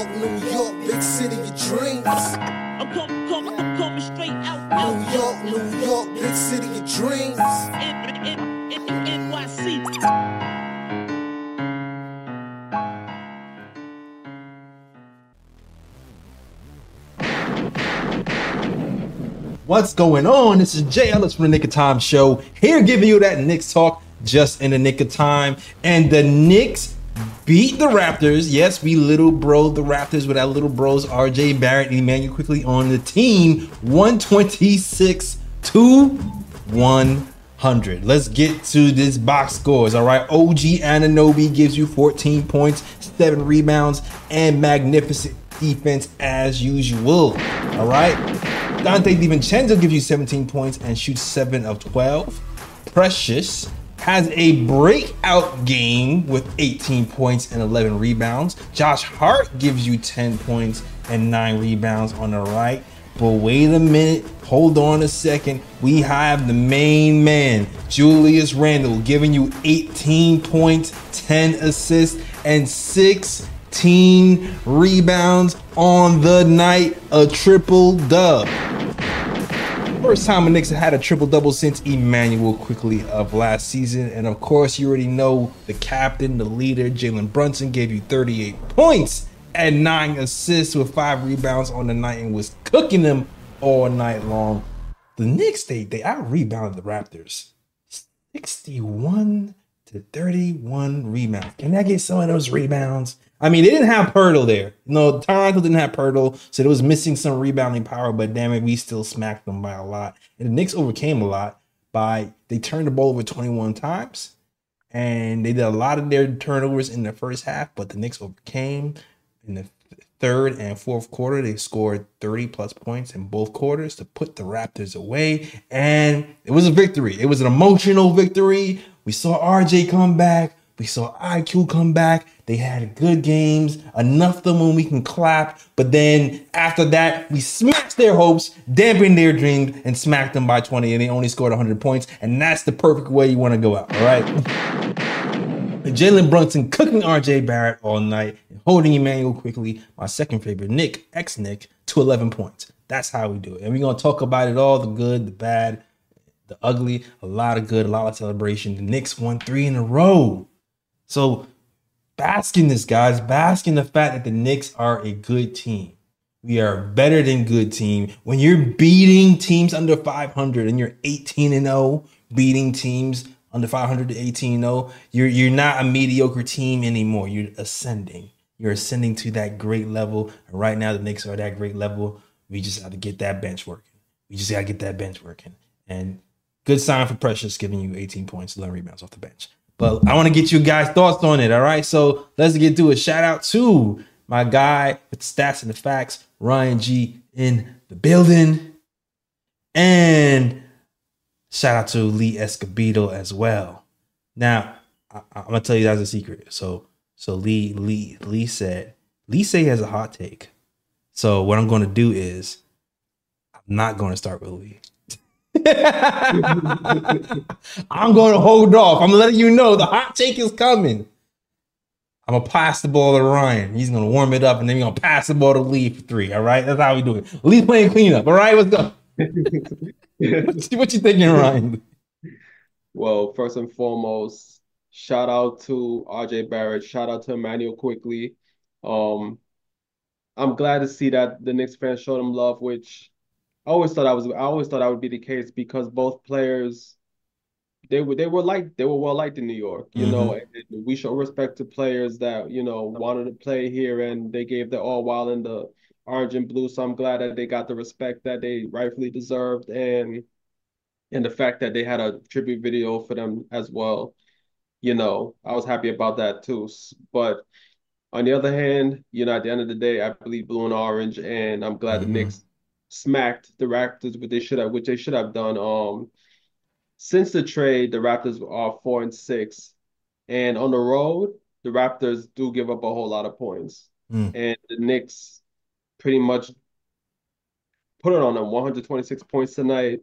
York, New York, big city of dreams. I'm coming straight out. New York, New York, big city of dreams. NYC. What's going on? This is Jay Ellis from the Nick of Time show, here giving you that Knicks talk just in the nick of time. And the Knicks beat the Raptors. Yes, we little bro'd the Raptors with our little bros RJ Barrett and Emmanuel Quickley on the team, 126 to 100. Let's get to this box scores. All right, OG Anunoby gives you 14 points, 7 rebounds, and magnificent defense as usual. All right. Donte DiVincenzo gives you 17 points and shoots 7 of 12. Precious has a breakout game with 18 points and 11 rebounds. Josh Hart gives you 10 points and 9 rebounds on the right. But wait a minute, hold on a second. We have the main man, Julius Randle, giving you 18 points, 10 assists, and 16 rebounds on the night, a triple dub. First time the Knicks have had a triple-double since Emmanuel Quickley of last season. And of course, you already know the captain, the leader, Jalen Brunson, gave you 38 points and 9 assists with 5 rebounds on the night and was cooking them all night long. The Knicks, they out-rebounded the Raptors, 61 to 31 rebounds. Can I get some of those rebounds? I mean, they didn't have Poeltl there. No, Toronto didn't have Poeltl, so it was missing some rebounding power, but damn it, we still smacked them by a lot. And the Knicks overcame a lot by, they turned the ball over 21 times, and they did a lot of their turnovers in the first half, but the Knicks overcame in the third and fourth quarter. They scored 30-plus points in both quarters to put the Raptors away, and it was a victory. It was an emotional victory. We saw RJ come back. We saw IQ come back. They had good games, enough of them when we can clap. But then after that, we smashed their hopes, dampened their dreams, and smacked them by 20. And they only scored 100 points. And that's the perfect way you want to go out, all right? Jalen Brunson cooking RJ Barrett all night, holding Emmanuel Quickley, my second favorite Nick, ex-Nick, to 11 points. That's how we do it. And we're going to talk about it all, the good, the bad, the ugly, a lot of good, a lot of celebration. The Knicks won 3 in a row. So bask in this, guys. Bask in the fact that the Knicks are a good team. We are a better than good team. When you're beating teams under 500 and you're 18-0, beating teams under 500 to 18-0, you're not a mediocre team anymore. You're ascending. You're ascending to that great level. And right now, the Knicks are at that great level. We just have to get that bench working. We just got to get that bench working. And good sign for Precious giving you 18 points, 11 rebounds off the bench. But I want to get you guys' thoughts on it, all right? So let's get to it. Shout out to my guy with the stats and the facts, Ryan G in the building. And shout out to Lee Escobedo as well. Now, I'm going to tell you guys a secret. So Lee said he has a hot take. So what I'm going to do is I'm not going to start with Lee. I'm going to hold off. I'm letting you know the hot take is coming. I'm going to pass the ball to Ryan. He's going to warm it up, and then you're going to pass the ball to Lee for 3. All right? That's how we do it. Lee's playing cleanup. All right? What's up? What you thinking, Ryan? Well, first and foremost, shout out to RJ Barrett. Shout out to Emmanuel Quickley. I'm glad to see that the Knicks fans showed him love, which I always thought that would be the case, because both players, they were well liked in New York, you mm-hmm. know. And we show respect to players that, you know, wanted to play here, and they gave their all while in the orange and blue. So I'm glad that they got the respect that they rightfully deserved, and the fact that they had a tribute video for them as well. You know, I was happy about that too. But on the other hand, you know, at the end of the day, I believe blue and orange, and I'm glad mm-hmm. the Knicks smacked the Raptors, which they should have done. Since the trade, the Raptors are 4-6, and on the road, the Raptors do give up a whole lot of points, and the Knicks pretty much put it on them. 126 points tonight.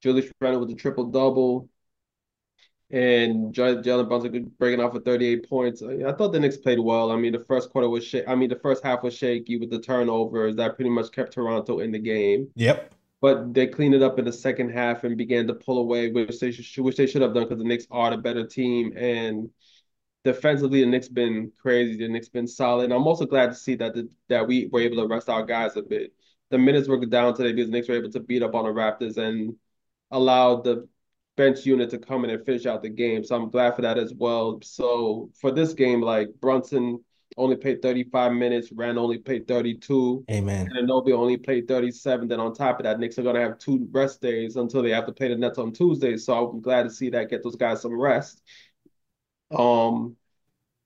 Julius Randle with a triple double. And Jalen Brunson breaking off with 38 points. I thought the Knicks played well. I mean, the first half was shaky with the turnovers. That pretty much kept Toronto in the game. Yep. But they cleaned it up in the second half and began to pull away, which they should have done because the Knicks are the better team. And defensively, the Knicks been crazy. The Knicks been solid. And I'm also glad to see that we were able to rest our guys a bit. The minutes were down today because the Knicks were able to beat up on the Raptors and allowed the bench unit to come in and finish out the game. So I'm glad for that as well. So for this game, like, Brunson only played 35 minutes, Randle only played 32. Amen. And Anunoby only played 37. Then on top of that, Knicks are going to have 2 rest days until they have to play the Nets on Tuesday. So I'm glad to see that, get those guys some rest. I'm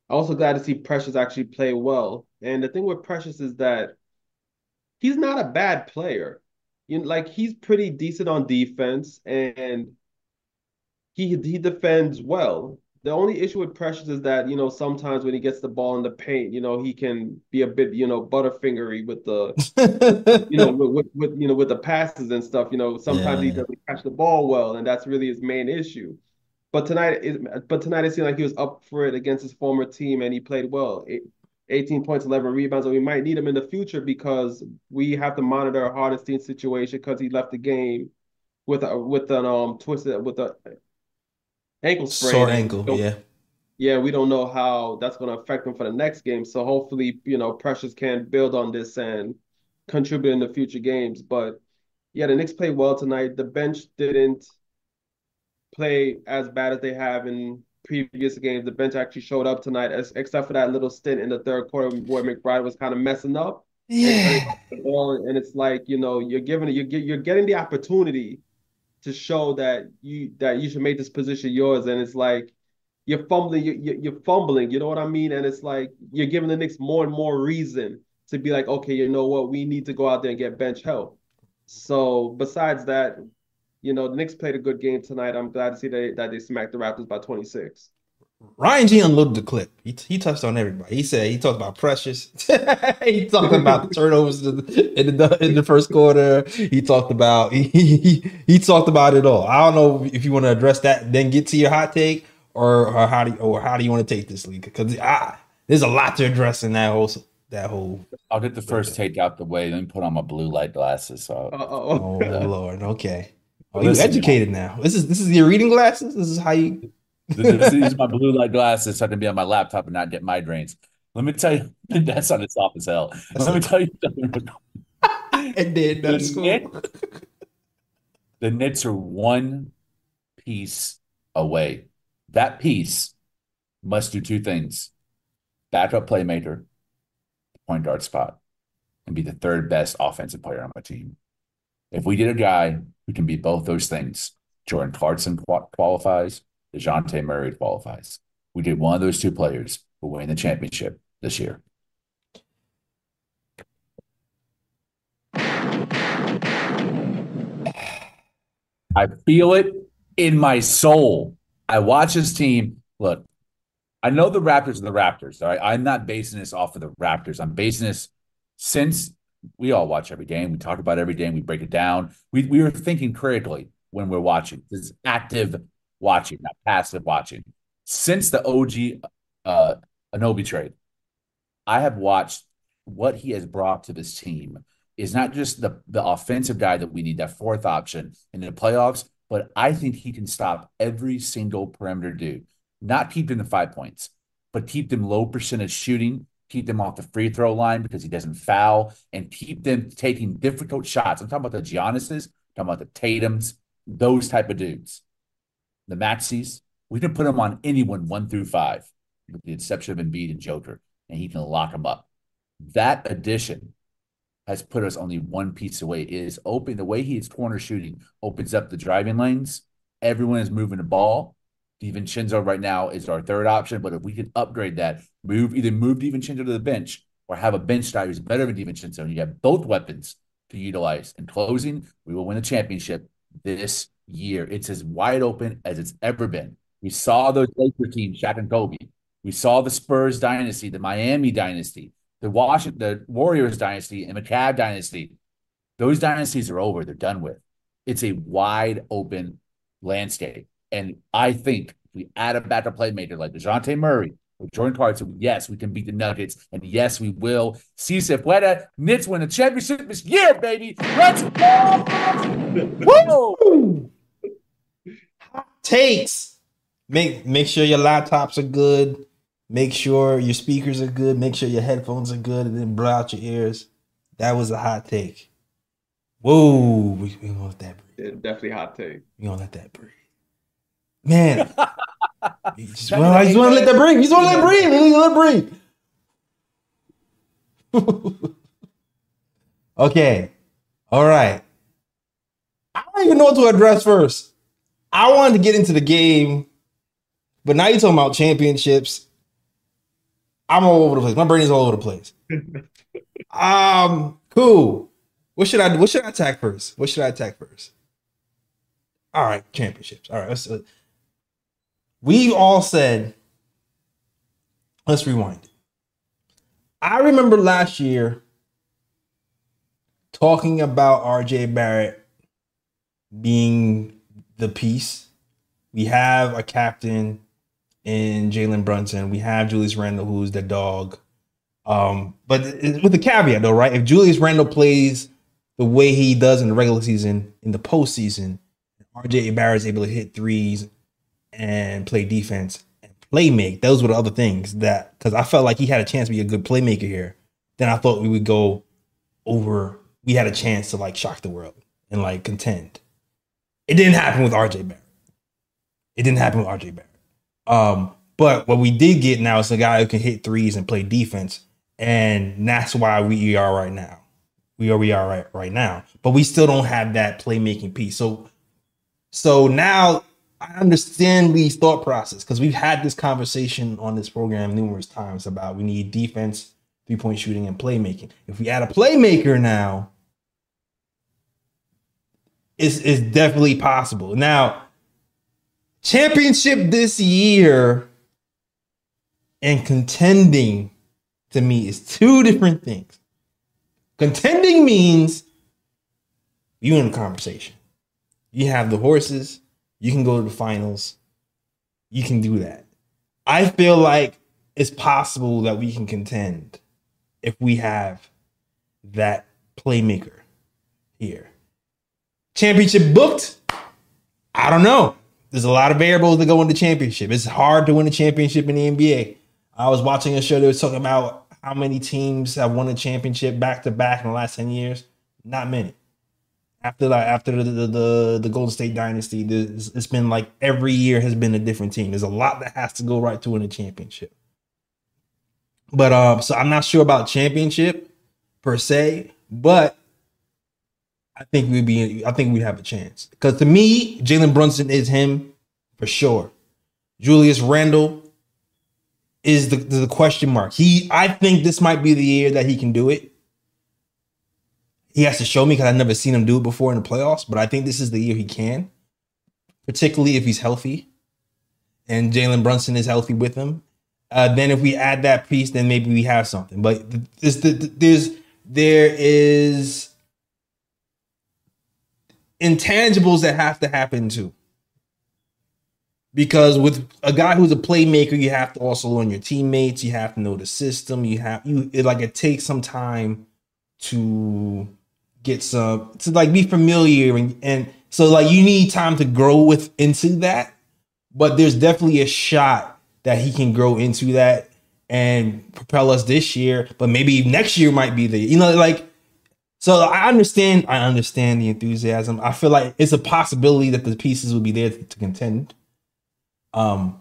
also glad to see Precious actually play well. And the thing with Precious is that he's not a bad player. You know, like, he's pretty decent on defense, and he defends well. The only issue with Precious is that, you know, sometimes when he gets the ball in the paint, you know, he can be a bit, you know, butterfingery with the, you know, with the passes and stuff. You know, sometimes he doesn't catch the ball well, and that's really his main issue. But tonight it seemed like he was up for it against his former team, and he played well. 18 points, 11 rebounds, and we might need him in the future because we have to monitor Hartenstein's situation because he left the game with an ankle sprain. Sore ankle, yeah. Yeah, we don't know how that's going to affect him for the next game. So hopefully, you know, Precious can build on this and contribute in the future games. But yeah, the Knicks played well tonight. The bench didn't play as bad as they have in previous games. The bench actually showed up tonight, except for that little stint in the third quarter where McBride was kind of messing up. Yeah. And it's like, you know, you're getting the opportunity to show that you should make this position yours, and it's like you're fumbling, you know what I mean? And it's like you're giving the Knicks more and more reason to be like, okay, you know what, we need to go out there and get bench help. So besides that, you know, the Knicks played a good game tonight. I'm glad to see that they smacked the Raptors by 26. Ryan G unloaded the clip. He touched on everybody. He said he talked about Precious. He talked about the turnovers in the first quarter. He talked about he talked about it all. I don't know if you want to address that, then get to your hot take, or how do you want to take this league? Because there's a lot to address in that whole. I'll get the first take out the way, then put on my blue light glasses. So. Oh Lord, okay. Well, you're educated now. This is your reading glasses. This is how you. These are my blue light glasses so I can be on my laptop and not get migraines. Let me tell you, that sounded soft as hell. Let me tell you something. The Knicks are one piece away. That piece must do two things. Backup playmaker, point guard spot, and be the third best offensive player on my team. If we get a guy who can be both those things, Jordan Clarkson qualifies. DeJounte Murray qualifies. We did one of those two players who win the championship this year. I feel it in my soul. I watch this team. Look, I know the Raptors are the Raptors. All right? I'm not basing this off of the Raptors. I'm basing this since we all watch every game. We talk about every game. We break it down. We are thinking critically when we're watching. This is active watching, not passive watching. Since the OG Anunoby trade, I have watched what he has brought to this team is not just the offensive guy that we need, that fourth option in the playoffs, but I think he can stop every single perimeter dude. Not keep them to 5 points, but keep them low percentage shooting, keep them off the free throw line because he doesn't foul, and keep them taking difficult shots. I'm talking about the Giannis's, talking about the Tatums, those type of dudes. The Maxis, we can put them on anyone 1 through 5, with the exception of Embiid and Joker, and he can lock them up. That addition has put us only one piece away. It is open. The way he is corner shooting opens up the driving lanes. Everyone is moving the ball. DiVincenzo right now is our third option, but if we could upgrade that, either move DiVincenzo to the bench or have a bench guy who's better than DiVincenzo, and you have both weapons to utilize. In closing, we will win the championship this year. It's as wide open as it's ever been. We saw those Lakers team, Shaq and Kobe. We saw the Spurs dynasty, the Miami dynasty, the Warriors dynasty, and McCabe dynasty. Those dynasties are over. They're done with. It's a wide open landscape. And I think we add a backup playmaker like DeJounte Murray or Jordan Clarkson, yes, we can beat the Nuggets, and yes, we will. Si se puede, Knicks win a championship this year, baby. Let's go! Woo! Takes. Make sure your laptops are good. Make sure your speakers are good. Make sure your headphones are good, and then blow out your ears. That was a hot take. Whoa, we're gonna let that breathe. Yeah, definitely hot take. We're gonna let that breathe, man. You just want to let that breathe. You just want to let it breathe. You let it breathe. Okay, all right. I don't even know what to address first. I wanted to get into the game, but now you're talking about championships. I'm all over the place. My brain is all over the place. Cool. What should I do? What should I attack first? What should I attack first? All right, championships. All right, let's we all said, let's rewind. I remember last year talking about RJ Barrett being the piece. We have a captain in Jalen Brunson. We have Julius Randle, who's the dog. But with the caveat, though, right? If Julius Randle plays the way he does in the regular season, in the postseason, RJ Barrett is able to hit threes and play defense and playmake. Those were the other things that, because I felt like he had a chance to be a good playmaker here. Then I thought we would go over. We had a chance to like shock the world and like contend. It didn't happen with RJ Barrett. It didn't happen with RJ Barrett. But what we did get now is a guy who can hit threes and play defense. And that's why we are right now. We are right now. But we still don't have that playmaking piece. So now I understand Lee's thought process, because we've had this conversation on this program numerous times about we need defense, three-point shooting, and playmaking. If we add a playmaker now, it's definitely possible. Now, championship this year and contending to me is two different things. Contending means you're in the conversation. You have the horses. You can go to the finals. You can do that. I feel like it's possible that we can contend if we have that playmaker here. Championship booked? I don't know. There's a lot of variables that go into championship. It's hard to win a championship in the NBA. I was watching a show that was talking about how many teams have won a championship back-to-back in the last 10 years. Not many. After the Golden State dynasty, it's been like every year has been a different team. There's a lot that has to go right to win a championship. But so I'm not sure about championship per se, but I think we have a chance, because to me, Jalen Brunson is him for sure. Julius Randle is the question mark. I think this might be the year that he can do it. He has to show me, because I've never seen him do it before in the playoffs. But I think this is the year he can, particularly if he's healthy and Jalen Brunson is healthy with him. Then if we add that piece, then maybe we have something. But there is intangibles that have to happen too. Because with a guy who's a playmaker, you have to also learn your teammates. You have to know the system. It takes some time to get some, to like be familiar, and so like you need time to grow with into that, but there's definitely a shot that he can grow into that and propel us this year. But maybe next year might be the, you know, like, so I understand the enthusiasm. I feel like it's a possibility that the pieces will be there to contend, but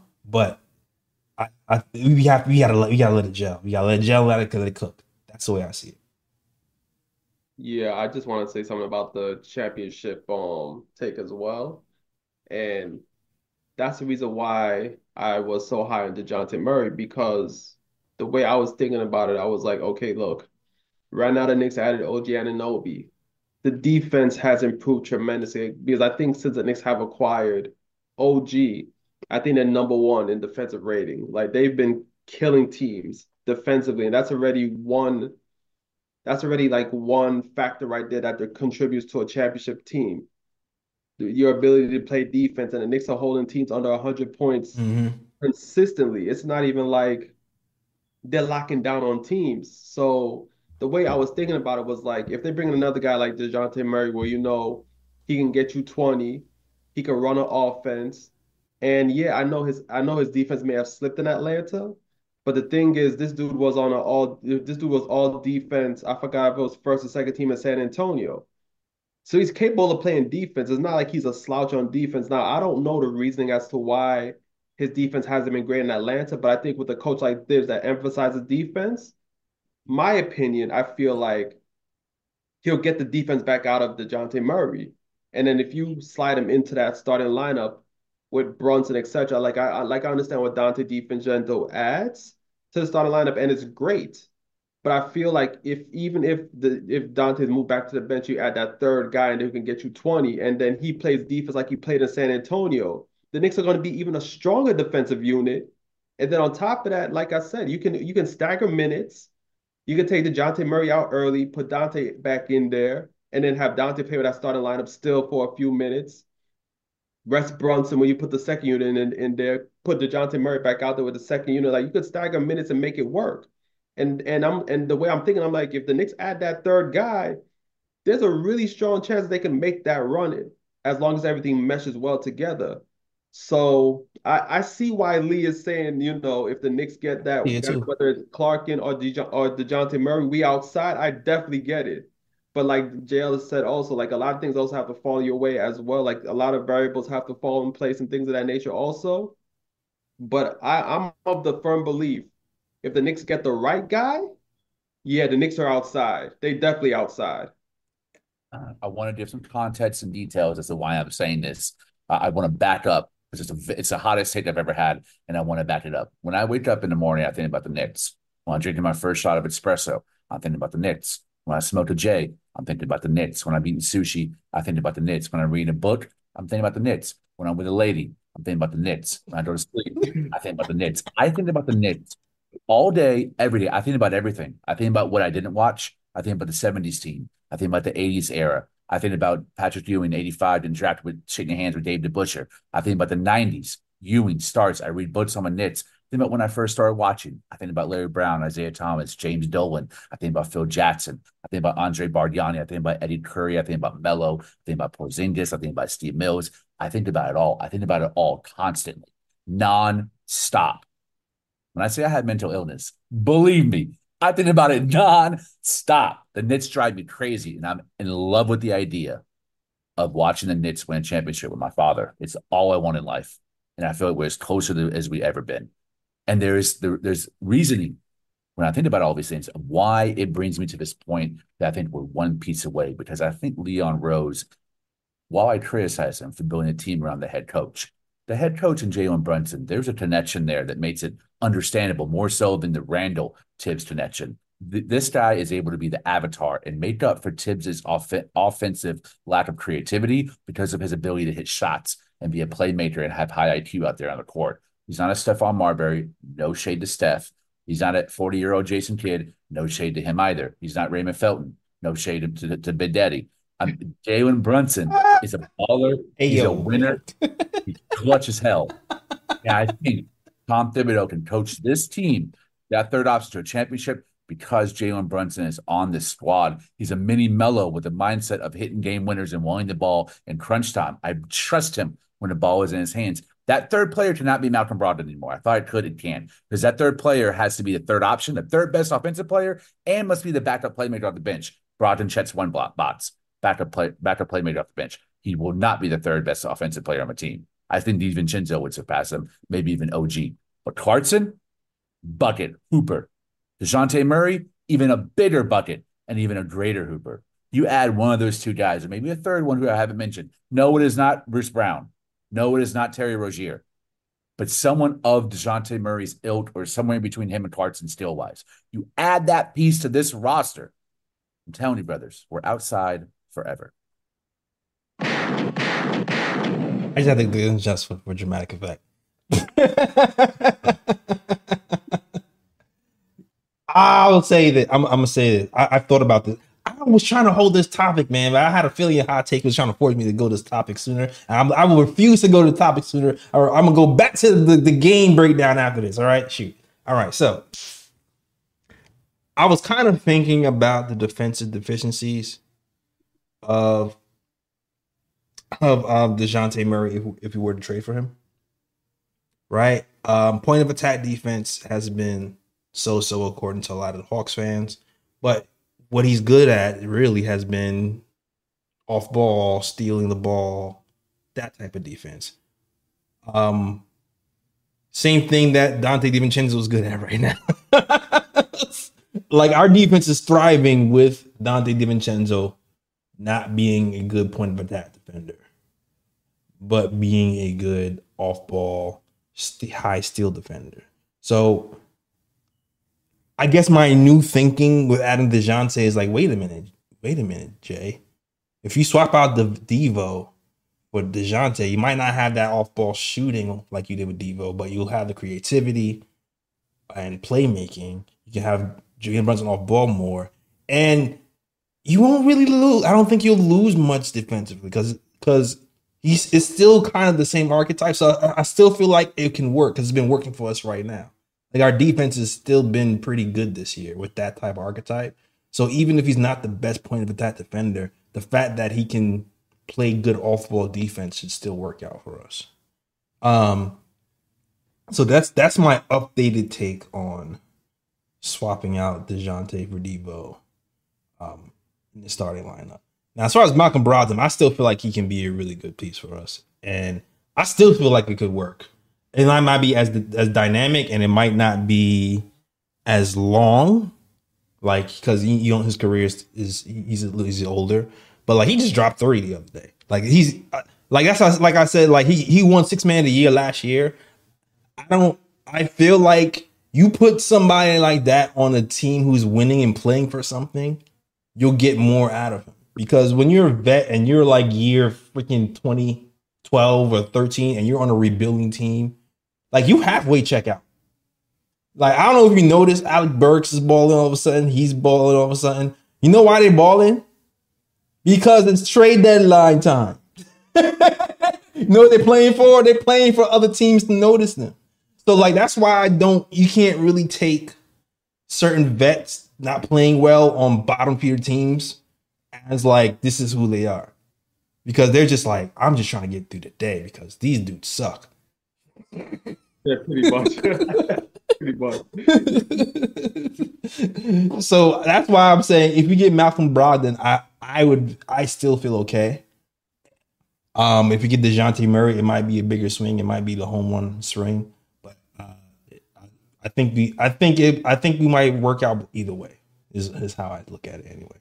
we gotta let it gel. We gotta let it gel, let it cook. That's the way I see it. Yeah, I just want to say something about the championship take as well. And that's the reason why I was so high on DeJounte Murray, because the way I was thinking about it, I was like, okay, look, right now the Knicks added OG Anunoby. The defense has improved tremendously, because I think since the Knicks have acquired OG, I think they're number one in defensive rating. Like, they've been killing teams defensively, and that's already one. That's already like one factor right there that contributes to a championship team. your ability to play defense, and the Knicks are holding teams under 100 points consistently. It's not even like they're locking down on teams. So the way I was thinking about it was like, if they bring in another guy like DeJounte Murray, where you know he can get you 20, he can run an offense, and yeah, I know his defense may have slipped in Atlanta, but the thing is, this dude was all defense. I forgot if it was first or second team in San Antonio. So he's capable of playing defense. It's not like he's a slouch on defense. Now, I don't know the reasoning as to why his defense hasn't been great in Atlanta, but I think with a coach like Thibs that emphasizes defense, my opinion, I feel like he'll get the defense back out of DeJounte Murray. And then if you slide him into that starting lineup with Brunson, et cetera, I understand what Donte DiVincenzo adds to the starting lineup, and it's great. But I feel like if Dante's moved back to the bench, you add that third guy and who can get you 20, and then he plays defense like he played in San Antonio, the Knicks are going to be even a stronger defensive unit. And then on top of that, like I said, you can stagger minutes. You can take DeJounte Murray out early, put Donte back in there, and then have Donte play with that starting lineup still for a few minutes. Rest Brunson when you put the second unit in there, put DeJounte Murray back out there with the second unit. Like, you could stagger minutes and make it work. And the way I'm thinking, I'm like, if the Knicks add that third guy, there's a really strong chance they can make that run as long as everything meshes well together. So I see why Lee is saying, if the Knicks get that, whether it's Clarkson or DeJounte Murray, we outside. I definitely get it. But like JL said also, like, a lot of things also have to fall your way as well. Like, a lot of variables have to fall in place and things of that nature also. But I'm of the firm belief, if the Knicks get the right guy, yeah, the Knicks are outside. They definitely outside. I want to give some context and details as to why I'm saying this. I want to back up. It's the hottest take I've ever had, and I want to back it up. When I wake up in the morning, I think about the Knicks. When I'm drinking my first shot of espresso, I'm thinking about the Knicks. When I smoke a J, I'm thinking about the Knicks. When I'm eating sushi, I think about the Knicks. When I'm reading a book, I'm thinking about the Knicks. When I'm with a lady, I'm thinking about the Knicks. When I go to sleep, I think about the Knicks. I think about the Knicks all day, every day. I think about everything. I think about what I didn't watch. I think about the 70s team. I think about the 80s era. I think about Patrick Ewing, 85, and drafted with shaking hands with Dave DeBusschere. I think about the 90s. Ewing starts. I read books on my Knicks. I think about when I first started watching. I think about Larry Brown, Isaiah Thomas, James Dolan. I think about Phil Jackson. I think about Andre Bargnani. I think about Eddie Curry. I think about Melo. I think about Porzingis. I think about Steve Mills. I think about it all. I think about it all constantly, nonstop. When I say I had mental illness, believe me, I think about it nonstop. The Knicks drive me crazy, and I'm in love with the idea of watching the Knicks win a championship with my father. It's all I want in life, and I feel like we're as close as we ever been. And there's reasoning when I think about all these things of why it brings me to this point that I think we're one piece away, because I think Leon Rose, while I criticize him for building a team around the head coach and Jalen Brunson, there's a connection there that makes it understandable, more so than the Randall Tibbs connection. This guy is able to be the avatar and make up for Tibbs's offensive lack of creativity because of his ability to hit shots and be a playmaker and have high IQ out there on the court. He's not a Stephon Marbury, no shade to Steph. He's not a 40-year-old Jason Kidd, no shade to him either. He's not Raymond Felton, no shade to Big Daddy. Jalen Brunson is a baller. He's a winner. He's clutch as hell. And I think Tom Thibodeau can coach this team, that third option, to a championship because Jalen Brunson is on this squad. He's a mini Melo with the mindset of hitting game winners and wanting the ball in crunch time. I trust him when the ball is in his hands. That third player cannot be Malcolm Brogdon anymore. I thought it could, it can't. Because that third player has to be the third option, the third best offensive player, and must be the backup playmaker off the bench. Brogdon checks one block box. Backup playmaker off the bench. He will not be the third best offensive player on the team. I think DiVincenzo would surpass him, maybe even OG. But Clarkson, bucket, hooper. DeJounte Murray, even a bigger bucket and even a greater hooper. You add one of those two guys, or maybe a third one who I haven't mentioned. No, it is not Bruce Brown. No, it is not Terry Rozier, but someone of DeJounte Murray's ilk or somewhere in between him and Clarkson Steelwise. You add that piece to this roster. I'm telling you, brothers, we're outside forever. I just had to do it just for dramatic effect. I'll say that. I'm going to say this. I thought about this. I was trying to hold this topic, man, but I had a feeling your hot take was trying to force me to go to this topic sooner. I will refuse to go to the topic sooner. Or I'm going to go back to the game breakdown after this. All right, shoot. All right, so I was kind of thinking about the defensive deficiencies of DeJounte Murray if you were to trade for him, right? Point of attack defense has been so-so according to a lot of the Hawks fans, but what he's good at really has been off ball, stealing the ball, that type of defense. Same thing that Donte DiVincenzo is good at right now. Like, our defense is thriving with Donte DiVincenzo not being a good point of attack defender, but being a good off ball, high steal defender. So I guess my new thinking with adding DeJounte is like, wait a minute, Jay. If you swap out the Devo for DeJounte, you might not have that off-ball shooting like you did with Devo, but you'll have the creativity and playmaking. You can have Jalen Brunson off-ball more, and you won't really lose. I don't think you'll lose much defensively because it's still kind of the same archetype. So I still feel like it can work because it's been working for us right now. Like, our defense has still been pretty good this year with that type of archetype. So even if he's not the best point of attack defender, the fact that he can play good off-ball defense should still work out for us. So that's my updated take on swapping out DeJounte for Devo in the starting lineup. Now, as far as Malcolm Brogdon, I still feel like he can be a really good piece for us. And I still feel like it could work. It might be as dynamic, and it might not be as long, like, because you know his career is he's older. But like, he just dropped 3 the other day. Like, he's like, that's like I said, like he won Sixth Man of the Year last year. I feel like you put somebody like that on a team who's winning and playing for something, you'll get more out of him. Because when you're a vet and you're like year freaking 2012 or 13 and you're on a rebuilding team, like, you halfway check out. Like, I don't know if you noticed, Alec Burks is balling all of a sudden. He's balling all of a sudden. You know why they're balling? Because it's trade deadline time. You know what they're playing for? They're playing for other teams to notice them. So, like, that's why you can't really take certain vets not playing well on bottom tier teams as like, this is who they are. Because they're just like, I'm just trying to get through the day because these dudes suck. Yeah, pretty much. Pretty much. So that's why I'm saying, if we get Malcolm Brogdon, I still feel okay. If we get DeJounte Murray, it might be a bigger swing. It might be the home run swing. But I think we might work out either way. Is how I look at it anyway.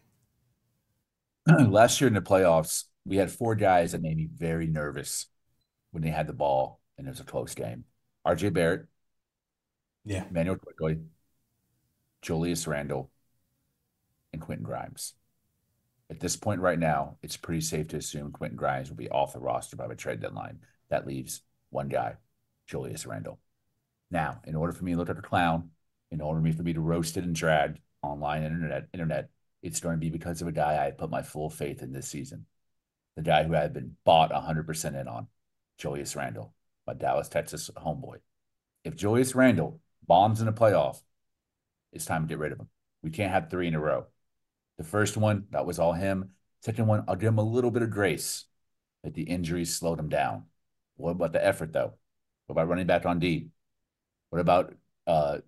Last year in the playoffs, we had 4 guys that made me very nervous when they had the ball and it was a close game. RJ Barrett. Yeah. Emmanuel Quickley. Julius Randle. And Quentin Grimes. At this point right now, it's pretty safe to assume Quentin Grimes will be off the roster by the trade deadline. That leaves one guy, Julius Randle. Now, in order for me to look like a clown, in order for me to roast it and drag online internet, it's going to be because of a guy I put my full faith in this season. The guy who I had been bought 100% in on, Julius Randle, my Dallas, Texas homeboy. If Julius Randle bombs in the playoff, it's time to get rid of him. We can't have 3 in a row. The first one, that was all him. Second one, I'll give him a little bit of grace that the injuries slowed him down. What about the effort, though? What about running back on D? What about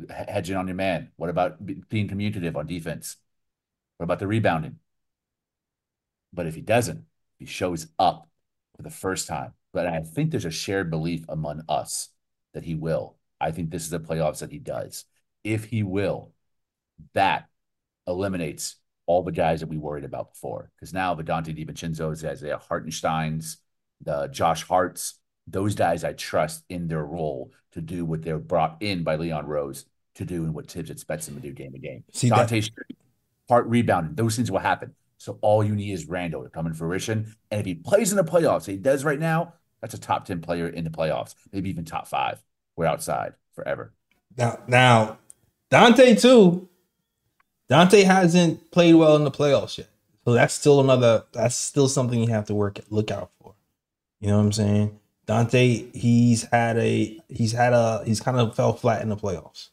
hedging on your man? What about being communicative on defense? What about the rebounding? But if he doesn't, he shows up for the first time. But I think there's a shared belief among us that he will. I think this is the playoffs that he does. If he will, that eliminates all the guys that we worried about before. Because now the Donte DiVincenzo's, the Isaiah Hartensteins, the Josh Harts, those guys I trust in their role to do what they're brought in by Leon Rose to do and what Tibbs expects them to do game to game. See, Donte, Hart rebounding, those things will happen. So all you need is Randle to come in fruition. And if he plays in the playoffs, he does right now, that's a top 10 player in the playoffs, maybe even top 5. We're outside forever. Now Donte too, Donte hasn't played well in the playoffs yet. So that's still another, that's still something you have to look out for. You know what I'm saying? Donte, he's kind of fell flat in the playoffs.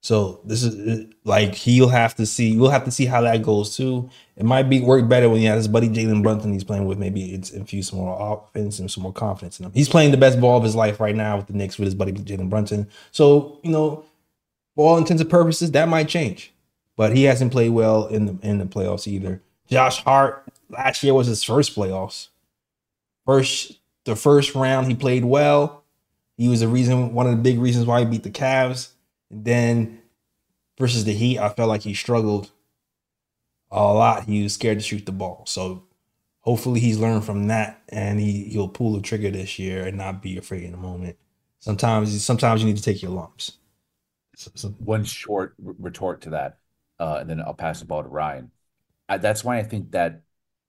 So this is like, we'll have to see how that goes too. It might be work better when he has his buddy Jalen Brunson he's playing with. Maybe it's infused some more offense and some more confidence in him. He's playing the best ball of his life right now with the Knicks with his buddy Jalen Brunson. So, you know, for all intents and purposes, that might change. But he hasn't played well in the playoffs either. Josh Hart, last year was his first playoffs. The first round he played well. He was one of the big reasons why he beat the Cavs. Then versus the Heat, I felt like he struggled a lot. He was scared to shoot the ball. So hopefully he's learned from that and he'll pull the trigger this year and not be afraid in the moment. Sometimes you need to take your lumps. So one short retort to that, and then I'll pass the ball to Ryan. That's why I think that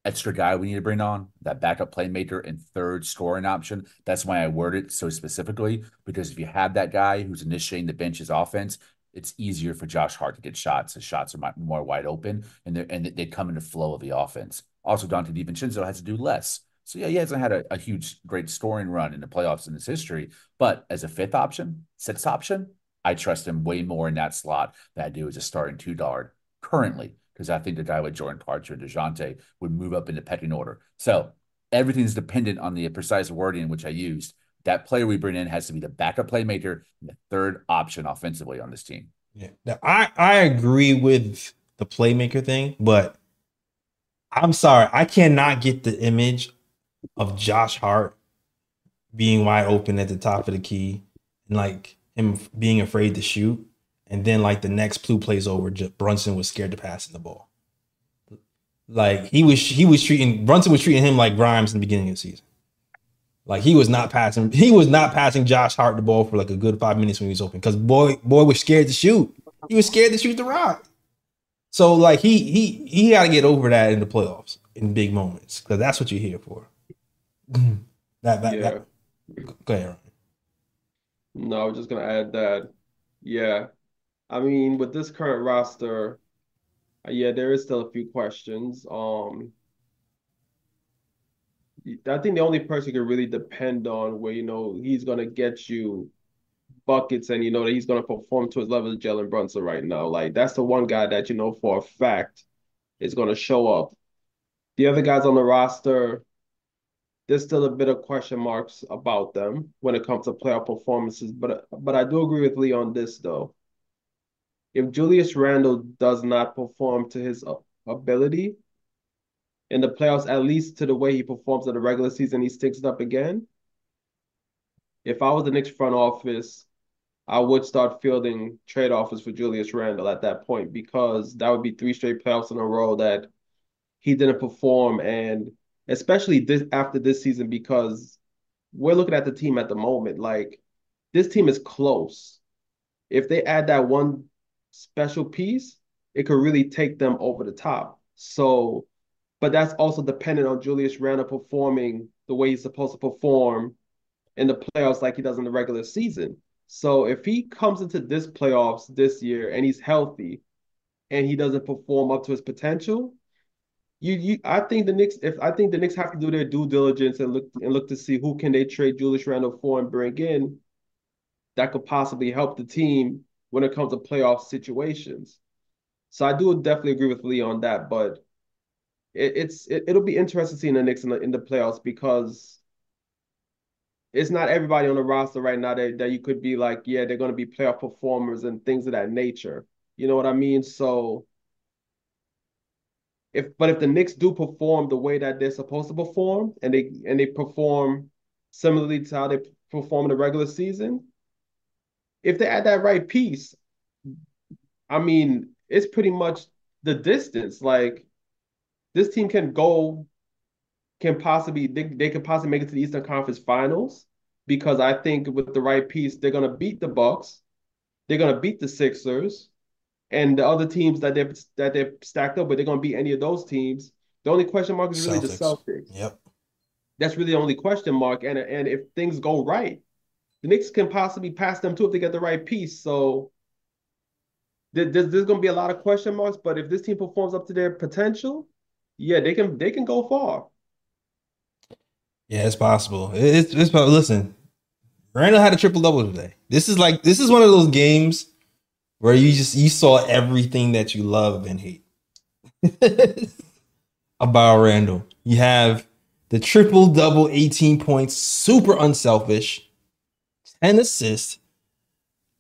extra guy we need to bring on, that backup playmaker and third scoring option. That's why I word it so specifically, because if you have that guy who's initiating the bench's offense, it's easier for Josh Hart to get shots. His shots are more wide open, and they come into flow of the offense. Also, Donte DiVincenzo has to do less. So, yeah, he hasn't had a huge, great scoring run in the playoffs in his history, but as a fifth option, sixth option, I trust him way more in that slot than I do as a starting two-guard currently. Because I think the guy with Jordan Clarkson or DeJounte would move up in the pecking order. So everything's dependent on the precise wording which I used. That player we bring in has to be the backup playmaker and the third option offensively on this team. Yeah, now, I agree with the playmaker thing, but I'm sorry. I cannot get the image of Josh Hart being wide open at the top of the key and like him being afraid to shoot. And then, like, the next blue plays over, Brunson was scared to pass in the ball. Like, Brunson was treating him like Grimes in the beginning of the season. Like, he was not passing Josh Hart the ball for, like, a good 5 minutes when he was open. Because boy was scared to shoot. He was scared to shoot the rock. So, like, he got to get over that in the playoffs in big moments. Because that's what you're here for. Go ahead, Ryan. No, I was just going to add that, yeah. I mean, with this current roster, yeah, there is still a few questions. I think the only person you can really depend on where, you know, he's going to get you buckets and, you know, that he's going to perform to his level is Jalen Brunson right now. Like, that's the one guy that, you know, for a fact is going to show up. The other guys on the roster, there's still a bit of question marks about them when it comes to playoff performances. But I do agree with Lee on this, though. If Julius Randle does not perform to his ability in the playoffs, at least to the way he performs in the regular season, he sticks it up again. If I was the Knicks front office, I would start fielding trade offers for Julius Randle at that point, because that would be three straight playoffs in a row that he didn't perform, and especially after this season, because we're looking at the team at the moment. Like, this team is close. If they add that one special piece, it could really take them over the top. So, but that's also dependent on Julius Randle performing the way he's supposed to perform in the playoffs like he does in the regular season. So if he comes into this playoffs this year and he's healthy and he doesn't perform up to his potential, I think the Knicks have to do their due diligence and look to see who can they trade Julius Randle for and bring in that could possibly help the team when it comes to playoff situations. So I do definitely agree with Lee on that, but it'll be interesting seeing the Knicks in the playoffs, because it's not everybody on the roster right now that you could be like, yeah, they're going to be playoff performers and things of that nature. You know what I mean? So if the Knicks do perform the way that they're supposed to perform, and they perform similarly to how they perform in the regular season, if they add that right piece, I mean, it's pretty much the distance. Like, this team can possibly make it to the Eastern Conference Finals, because I think with the right piece, they're going to beat the Bucks, they're going to beat the Sixers, and the other teams that they're stacked up with, they're going to beat any of those teams. The only question mark is really the Celtics. Yep. That's really the only question mark. And if things go right, the Knicks can possibly pass them too if they get the right piece. So there's going to be a lot of question marks, but if this team performs up to their potential, yeah, they can go far. Yeah, it's possible. It's possible. Listen, Randle had a triple-double today. This is one of those games where you saw everything that you love and hate about Randle. You have the triple-double, 18 points, super unselfish, 10 assists,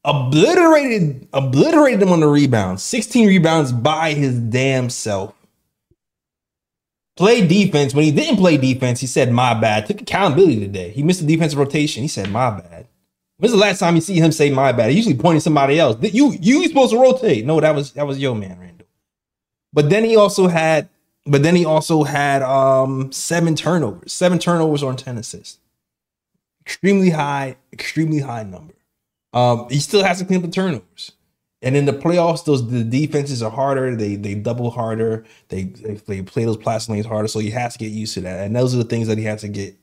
obliterated him on the rebound, 16 rebounds by his damn self. Played defense. When he didn't play defense, he said, my bad. Took accountability today. He missed the defensive rotation. He said, my bad. When's the last time you see him say my bad? He usually pointed somebody else. You supposed to rotate. No, that was your man, Randle. But then he also had 7 turnovers. 7 turnovers on 10 assists. Extremely high number. He still has to clean up the turnovers. And in the playoffs, the defenses are harder. They double harder. They play those plastic lanes harder. So he has to get used to that. And those are the things that he has to get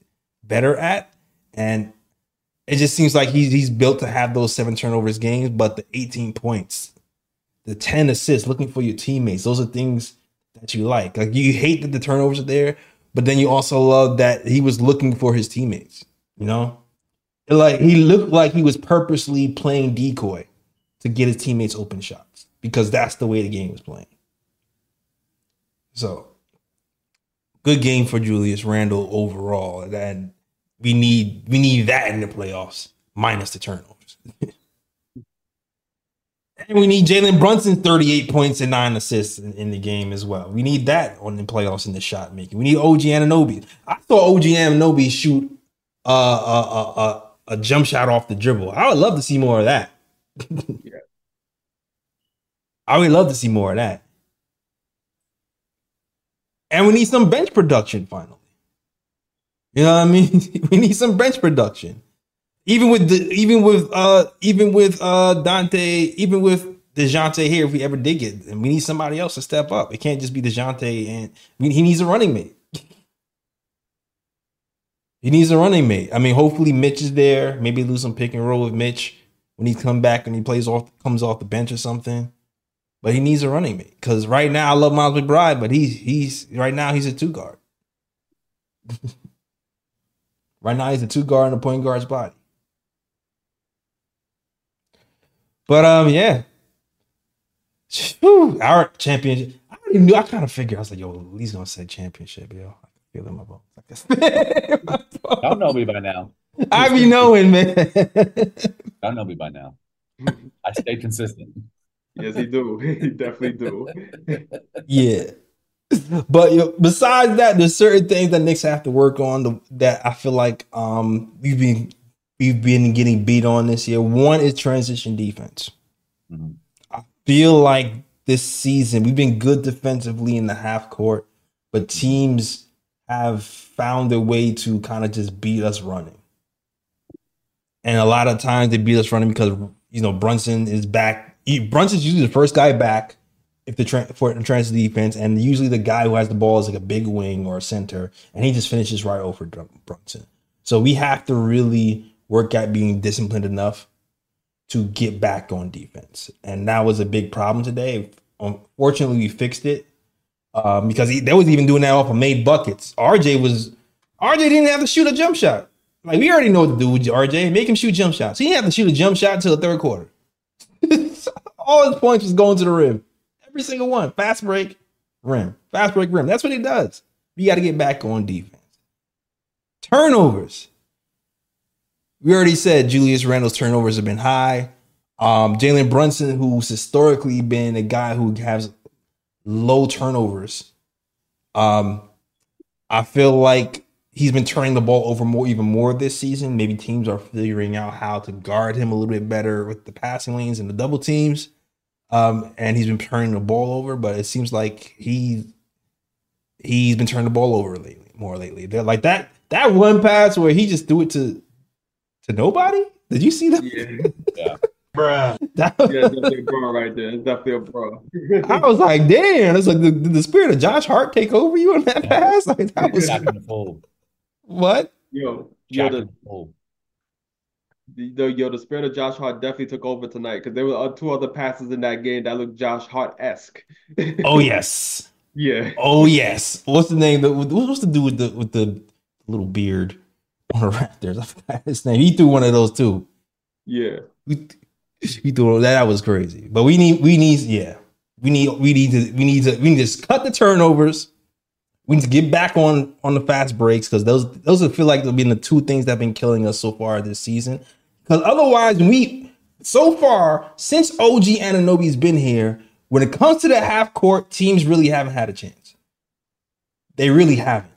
better at. And it just seems like he's built to have those 7 turnovers games. But the 18 points, the 10 assists, looking for your teammates, those are things that you like. Like, you hate that the turnovers are there, but then you also love that he was looking for his teammates. You know, like, he looked like he was purposely playing decoy to get his teammates open shots, because that's the way the game was playing. So, good game for Julius Randle overall. And we need that in the playoffs, minus the turnovers. And we need Jalen Brunson 38 points and 9 assists in the game as well. We need that on the playoffs in the shot making. We need OG Anunoby. I saw OG Anunoby shoot a jump shot off the dribble. I would love to see more of that. Yeah. I would love to see more of that. And we need some bench production finally. You know what I mean? We need some bench production. Even with DeJounte here, if we ever did get him, we need somebody else to step up. It can't just be DeJounte, and he needs a running mate. He needs a running mate. I mean, hopefully Mitch is there. Maybe lose some pick and roll with Mitch when he comes back and he comes off the bench or something. But he needs a running mate, because right now I love Miles McBride, but he's a 2-guard. Right now he's a 2-guard in the point guard's body. But yeah, our championship. I don't even know. I kind of figured. I was like, yo, he's gonna say championship, yo. I feel in my bones. Y'all know me by now. I be knowing, man. Y'all know me by now. I stay consistent. Yes, he do. He definitely do. Yeah. But, you know, besides that, there's certain things that Knicks have to work on that I feel like we've been getting beat on this year. One is transition defense. Mm-hmm. I feel like this season we've been good defensively in the half court, but teams have found their way to kind of just beat us running. And a lot of times they beat us running because, you know, Brunson is back. Brunson's usually the first guy back if the for transition defense, and usually the guy who has the ball is like a big wing or a center, and he just finishes right over Brunson. So we have to really work at being disciplined enough to get back on defense, and that was a big problem today. Unfortunately, we fixed it because they was even doing that off of made buckets. RJ didn't have to shoot a jump shot. Like, we already know what to do with RJ. Make him shoot jump shots. He didn't have to shoot a jump shot until the third quarter. All his points was going to the rim. Every single one. Fast break, rim. Fast break, rim. That's what he does. We got to get back on defense. Turnovers. We already said Julius Randle's turnovers have been high. Jalen Brunson, who's historically been a guy who has low turnovers, I feel like he's been turning the ball over even more this season. Maybe teams are figuring out how to guard him a little bit better with the passing lanes and the double teams. And he's been turning the ball over, but it seems like he's been turning the ball over lately. They're like that one pass where he just threw it to nobody. Did you see that? Yeah. Bruh. Yeah, definitely a bro right there. It's definitely a bro. I was like, damn. It's like, did the spirit of Josh Hart take over you on that pass? Like, that was... What? Yo, the spirit of Josh Hart definitely took over tonight, because there were two other passes in that game that looked Josh Hart-esque. Oh yes. Yeah. Oh yes. What's the name? What's the dude with the little beard on the Raptors? I forgot his name. He threw one of those too. Yeah. He threw that. That was crazy. But we need to cut the turnovers. We need to get back on the fast breaks, because those feel like they'll be the two things that have been killing us so far this season. Because otherwise, since OG Anunoby's been here, when it comes to the half court, teams really haven't had a chance. They really haven't.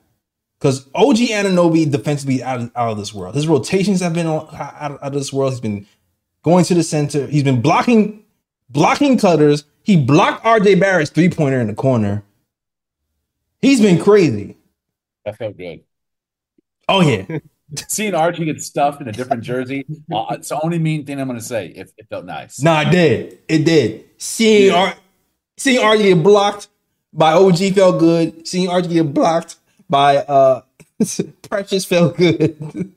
Because OG Anunoby defensively out of this world. His rotations have been out of this world. He's been going to the center. He's been blocking cutters. He blocked RJ Barrett's three-pointer in the corner. He's been crazy. That felt good. Oh, yeah. Seeing RJ get stuffed in a different jersey, it's the only mean thing I'm going to say. It felt nice. No, it did. It did. Seeing RJ get blocked by OG felt good. Seeing RJ get blocked by Precious felt good.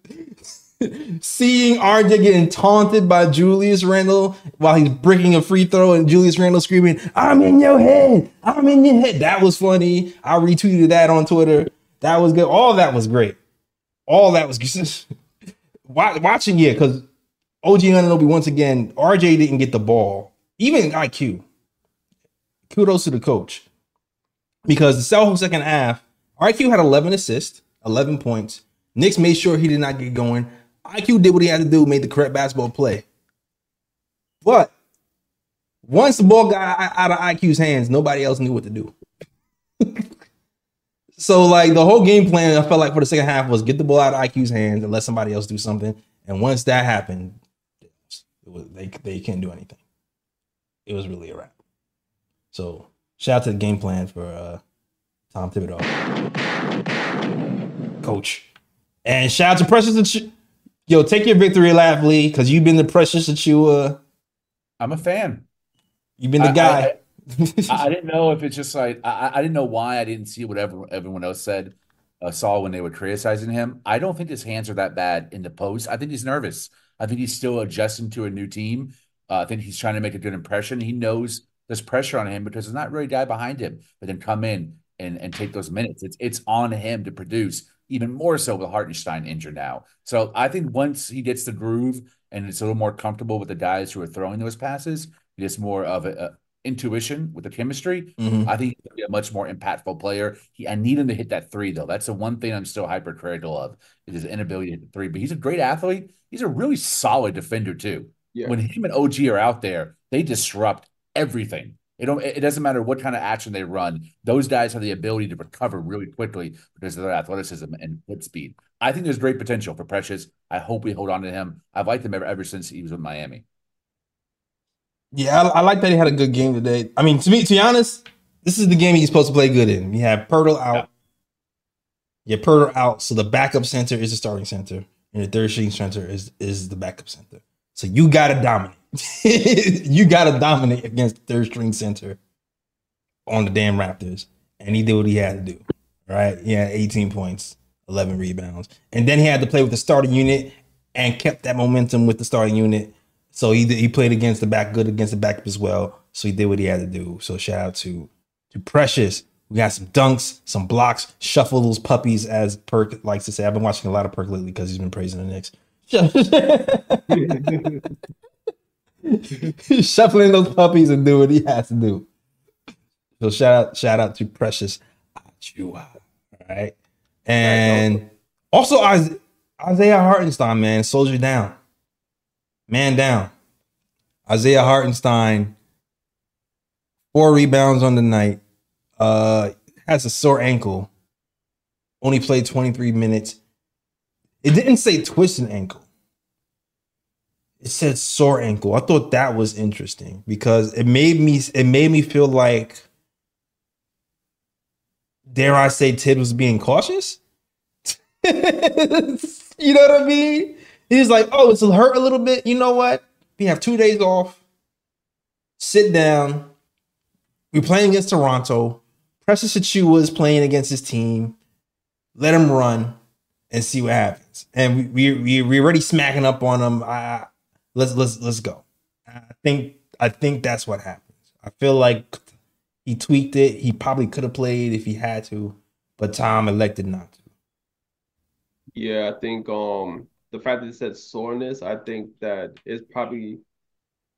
Seeing RJ getting taunted by Julius Randle while he's breaking a free throw and Julius Randle screaming, "I'm in your head. I'm in your head." That was funny. I retweeted that on Twitter. That was good. All that was great. All that was just watching, yeah, because OG Anunoby, once again, RJ didn't get the ball. Even IQ. Kudos to the coach. Because the second half, IQ had 11 assists, 11 points. Knicks made sure he did not get going. IQ did what he had to do, made the correct basketball play. But once the ball got out of IQ's hands, nobody else knew what to do. So, like, the whole game plan, I felt like for the second half, was get the ball out of IQ's hands and let somebody else do something. And once that happened, they couldn't do anything. It was really a wrap. So, shout out to the game plan for Tom Thibodeau, coach. And shout out to Precious Achiuwa. Yo, take your victory lap, Lee, because you've been the Precious Achiuwa. I'm a fan. You've been the guy. I didn't know if it's just like I didn't know why I didn't see what everyone else said saw when they were criticizing him. I don't think his hands are that bad in the post. I think he's nervous. I think he's still adjusting to a new team. I think he's trying to make a good impression. He knows there's pressure on him because there's not really a guy behind him that can come in and take those minutes. It's on him to produce. Even more so with Hartenstein injured now. So I think once he gets the groove and it's a little more comfortable with the guys who are throwing those passes, it's more of a intuition with the chemistry. Mm-hmm. I think he'll be a much more impactful player. I need him to hit that three, though. That's the one thing I'm still hypercritical of, is his inability to hit the three. But he's a great athlete. He's a really solid defender, too. Yeah. When him and OG are out there, they disrupt everything. It doesn't matter what kind of action they run. Those guys have the ability to recover really quickly because of their athleticism and foot speed. I think there's great potential for Precious. I hope we hold on to him. I've liked him ever since he was with Miami. Yeah, I like that he had a good game today. I mean, to be honest, this is the game he's supposed to play good in. You have Poeltl out. Yeah, Poeltl out. So the backup center is the starting center, and the third shooting center is the backup center. So you got to dominate. You got to dominate against the third string center on the damn Raptors. And he did what he had to do, right? He had 18 points, 11 rebounds. And then he had to play with the starting unit and kept that momentum with the starting unit. So he played against the backup as well. So he did what he had to do. So shout out to Precious. We got some dunks, some blocks, shuffle those puppies, as Perk likes to say. I've been watching a lot of Perk lately because he's been praising the Knicks. Shuffling those puppies and do what he has to do. So shout out to Precious Achiuwa. All right. And also Isaiah Hartenstein, man. Soldier down. Man down. Isaiah Hartenstein, 4 rebounds on the night. Has a sore ankle. Only played 23 minutes. It didn't say twisted ankle. It said sore ankle. I thought that was interesting because it made me feel like, dare I say, Tibbs was being cautious. You know what I mean? He's like, oh, it's hurt a little bit. You know what? We have 2 days off. Sit down. We're playing against Toronto. Precious Achiuwa is playing against his team. Let him run. and see what happens. And we're already smacking up on them. Let's go. I think that's what happens. I feel like he tweaked it. He probably could have played if he had to, but Tom elected not to. Yeah, I think the fact that it said soreness, I think that it's probably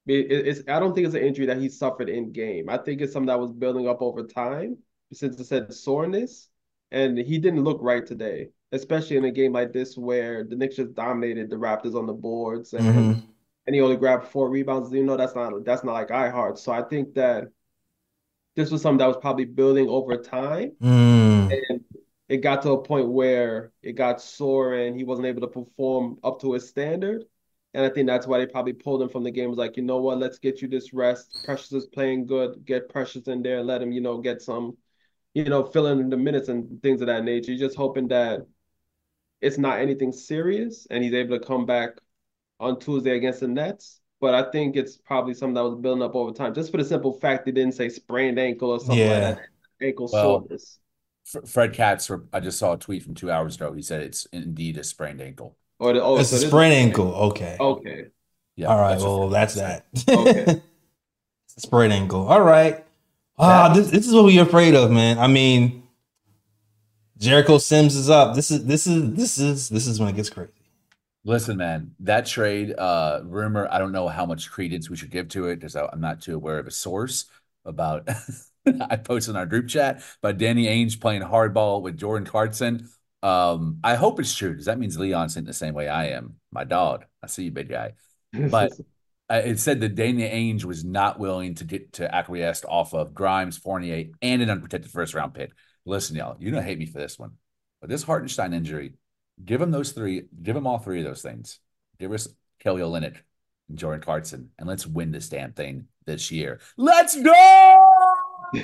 I don't think it's an injury that he suffered in game. I think it's something that was building up over time since it said soreness, and he didn't look right today, especially in a game like this where the Knicks just dominated the Raptors on the boards and he only grabbed 4 rebounds. You know, that's not like iHeart. So I think that this was something that was probably building over time. And it got to a point where it got sore and he wasn't able to perform up to his standard. And I think that's why they probably pulled him from the game. It was like, you know what, let's get you this rest. Precious is playing good. Get Precious in there and let him, get some, fill in the minutes and things of that nature. You're just hoping that it's not anything serious and he's able to come back on Tuesday against the Nets. But I think it's probably something that was building up over time. Just for the simple fact they didn't say sprained ankle or something like that. Ankle soreness. Fred Katz, I just saw a tweet from 2 hours ago. He said it's indeed a sprained ankle. It's a sprained ankle. Okay. Yeah. All right. That's that. Okay. Sprained ankle. All right. This is what we're afraid of, man. I mean, Jericho Sims is up. This is when it gets crazy. Listen, man, that trade rumor, I don't know how much credence we should give to it because I'm not too aware of a source about I posted in our group chat about Danny Ainge playing hardball with Jordan Clarkson. I hope it's true because that means Leon's in the same way I am. My dog. I see you, big guy. But it said that Danny Ainge was not willing to get to acquiesce off of Grimes, Fournier, and an unprotected first-round pick. Listen, y'all, you don't hate me for this one. But this Hartenstein injury, give him those three. Give him all three of those things. Give us Kelly Olynyk and Jordan Clarkson, and let's win this damn thing this year. Let's go! No!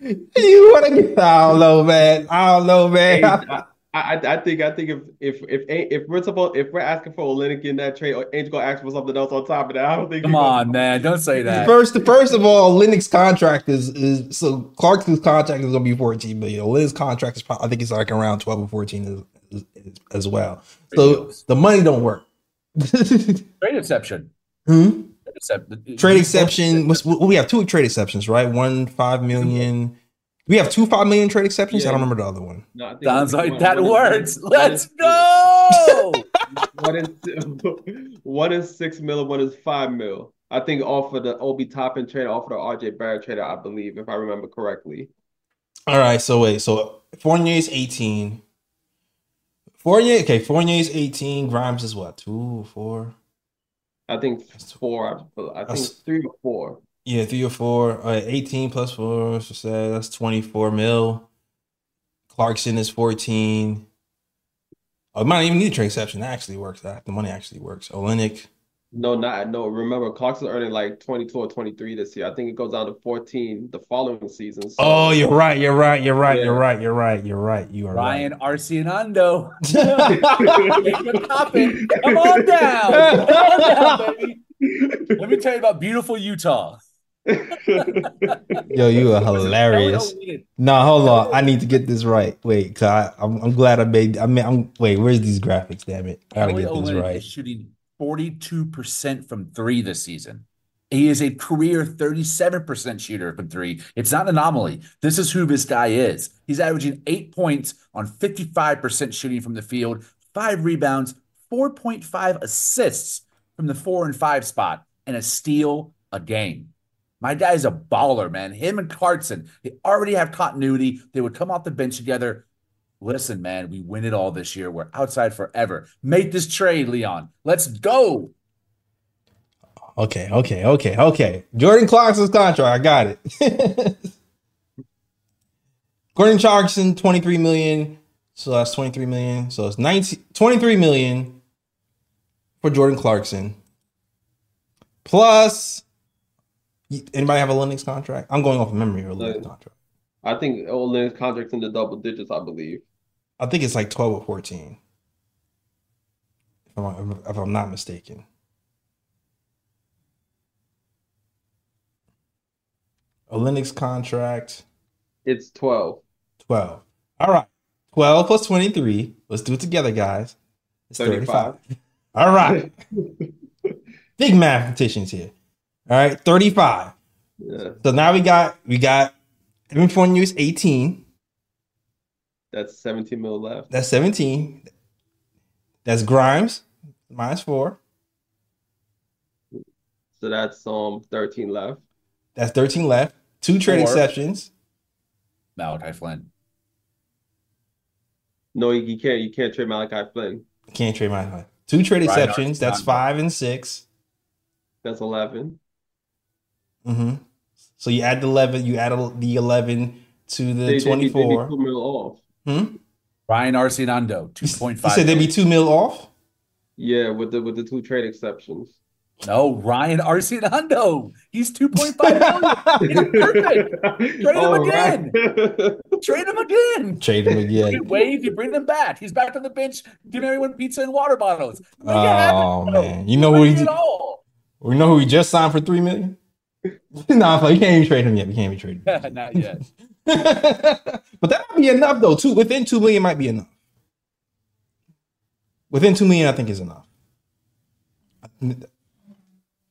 You want to get? I don't know, man. I think if we're asking for Olynyk in that trade, Ainge gonna ask for something else on top of that. I don't think. Come on, man! Don't say that. First of all, Olynyk's contract is so Clarkson's contract is gonna be $14 million. Olynyk's contract is probably, I think it's like around 12 or 14 as well. So the money don't work. Trade exception. Trade exception. We have 2 trade exceptions, right? 1 $5 million. We have 2 $5 million trade exceptions. Yeah. I don't remember the other one. No, sounds like that works. Let's go. One is $6 million. One is $5 million. I think off of the Obi Toppin trade, off of the RJ Barrett trade, I believe, if I remember correctly. All right. So wait. So Fournier's 18. Fournier's 18. Grimes is what? 2 or 4. I think it's 4. I think it's 3 or 4. Yeah, 3 or 4. 18 plus 4. So that's $24 million. Clarkson is 14. I might not even need a trade exception. That actually works. The money actually works. Olynyk. No. Remember, Clarkson's earning like 22 or 23 this year. I think it goes down to 14 the following season. So. Oh, you're right. You are Ryan right. Arcianondo. Come on down, baby. Let me tell you about beautiful Utah. Yo, you are hilarious. No, hold on. I need to get this right. Wait, cause I'm glad I made. Where's these graphics? Damn it! I gotta get these right. Shooting 42% from 3 this season. He is a career 37% shooter from 3. It's not an anomaly. This is who this guy is. He's averaging 8 points on 55% shooting from the field, 5 rebounds, 4.5 assists from the 4 and 5 spot, and a steal a game. My guy is a baller, man. Him and Clarkson, they already have continuity. They would come off the bench together. Listen, man, we win it all this year. We're outside forever. Make this trade, Leon. Let's go. Okay. Jordan Clarkson's contract. I got it. Jordan Clarkson, $23 million. So that's $23 million. So it's $23 million for Jordan Clarkson. Plus, anybody have a Olynyk contract? I'm going off of memory or Olynyk contract. I think Olynyk's contract's in the double digits, I believe. I think it's like 12 or 14, if I'm not mistaken. Olynyk's contract. It's 12. 12. All right. 12 plus 23. Let's do it together, guys. It's 35. All right. Big mathematicians here. All right, 35. Yeah. So now we got Fournier is 18. That's 17 mil left. That's 17. That's Grimes minus 4. So that's 13 left. That's 13 left. 2 trade exceptions. Malachi Flynn. No, you can't. You can't trade Malachi Flynn. Can't trade Malachi Flynn. 2 trade exceptions. That's 5 and 6. That's 11. Mm-hmm. So you add the 11. You add the 11 to the 24. They 2 mil off. Hmm? Ryan Arcidondo, 2.5. You said they'd be 2 mil off. Yeah, with the 2 trade exceptions. No, Ryan Arcidondo. He's 2.5 million. He's perfect. Trade him again. You wave, you bring them back. He's back on the bench giving everyone pizza and water bottles. Make it happen, man. You know who we know who we just signed for 3 million? Nah, you can't even trade him yet. We can't even trade him. Not yet. But that might be enough though. Within 2 million might be enough. Within 2 million, I think is enough.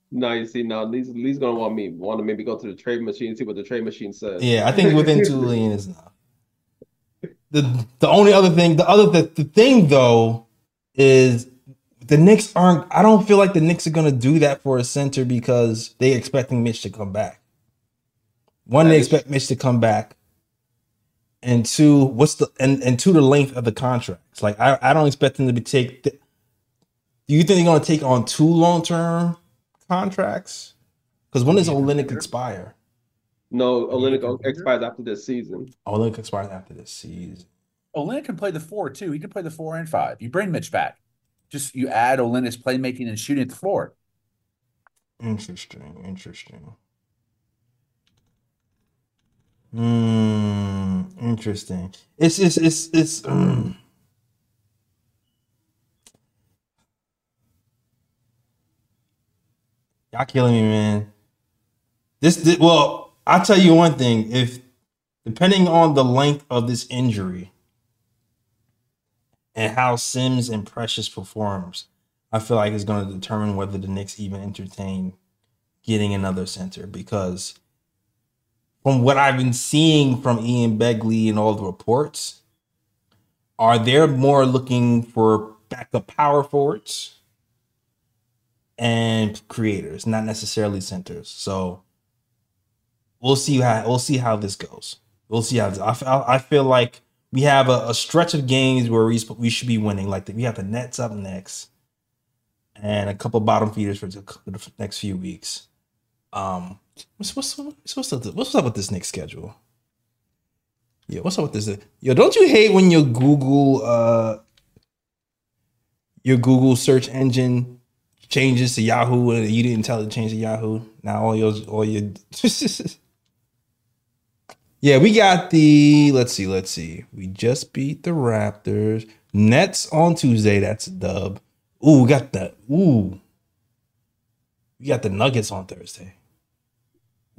No, you see, now Lee's gonna want to maybe go to the trade machine and see what the trade machine says. Yeah, I think within 2 million is not. The only other thing, the thing though, is the Knicks aren't. I don't feel like the Knicks are gonna do that for a center because they expecting Mitch to come back. One, they expect Mitch to come back, and two, and two, the length of the contracts. Like I don't expect them to be take. Do you think they're gonna take on 2 long-term contracts? Because when does Olynyk expire? No, Olynyk expires after this season. Olynyk can play the 4 too. He can play the 4 and 5. You bring Mitch back. Just you add Olynyk's playmaking and shooting at the 4. Interesting. Interesting. It's. Y'all killing me, man. Well, I'll tell you one thing. If depending on the length of this injury and how Sims and Precious performs, I feel like it's going to determine whether the Knicks even entertain getting another center. Because from what I've been seeing from Ian Begley and all the reports, are they more looking for backup power forwards and creators, not necessarily centers. So we'll see how this goes. We'll see how this. I feel like we have a stretch of games where we should be winning. Like we have the Nets up next, and a couple bottom feeders for the next few weeks. What's up with this Knicks schedule? Yeah, what's up with this? Yo, don't you hate when your Google search engine changes to Yahoo and you didn't tell it to change to Yahoo? Now all your yeah, we got the let's see. We just beat the Raptors. Nets on Tuesday, that's a dub. Ooh, we got the Nuggets on Thursday.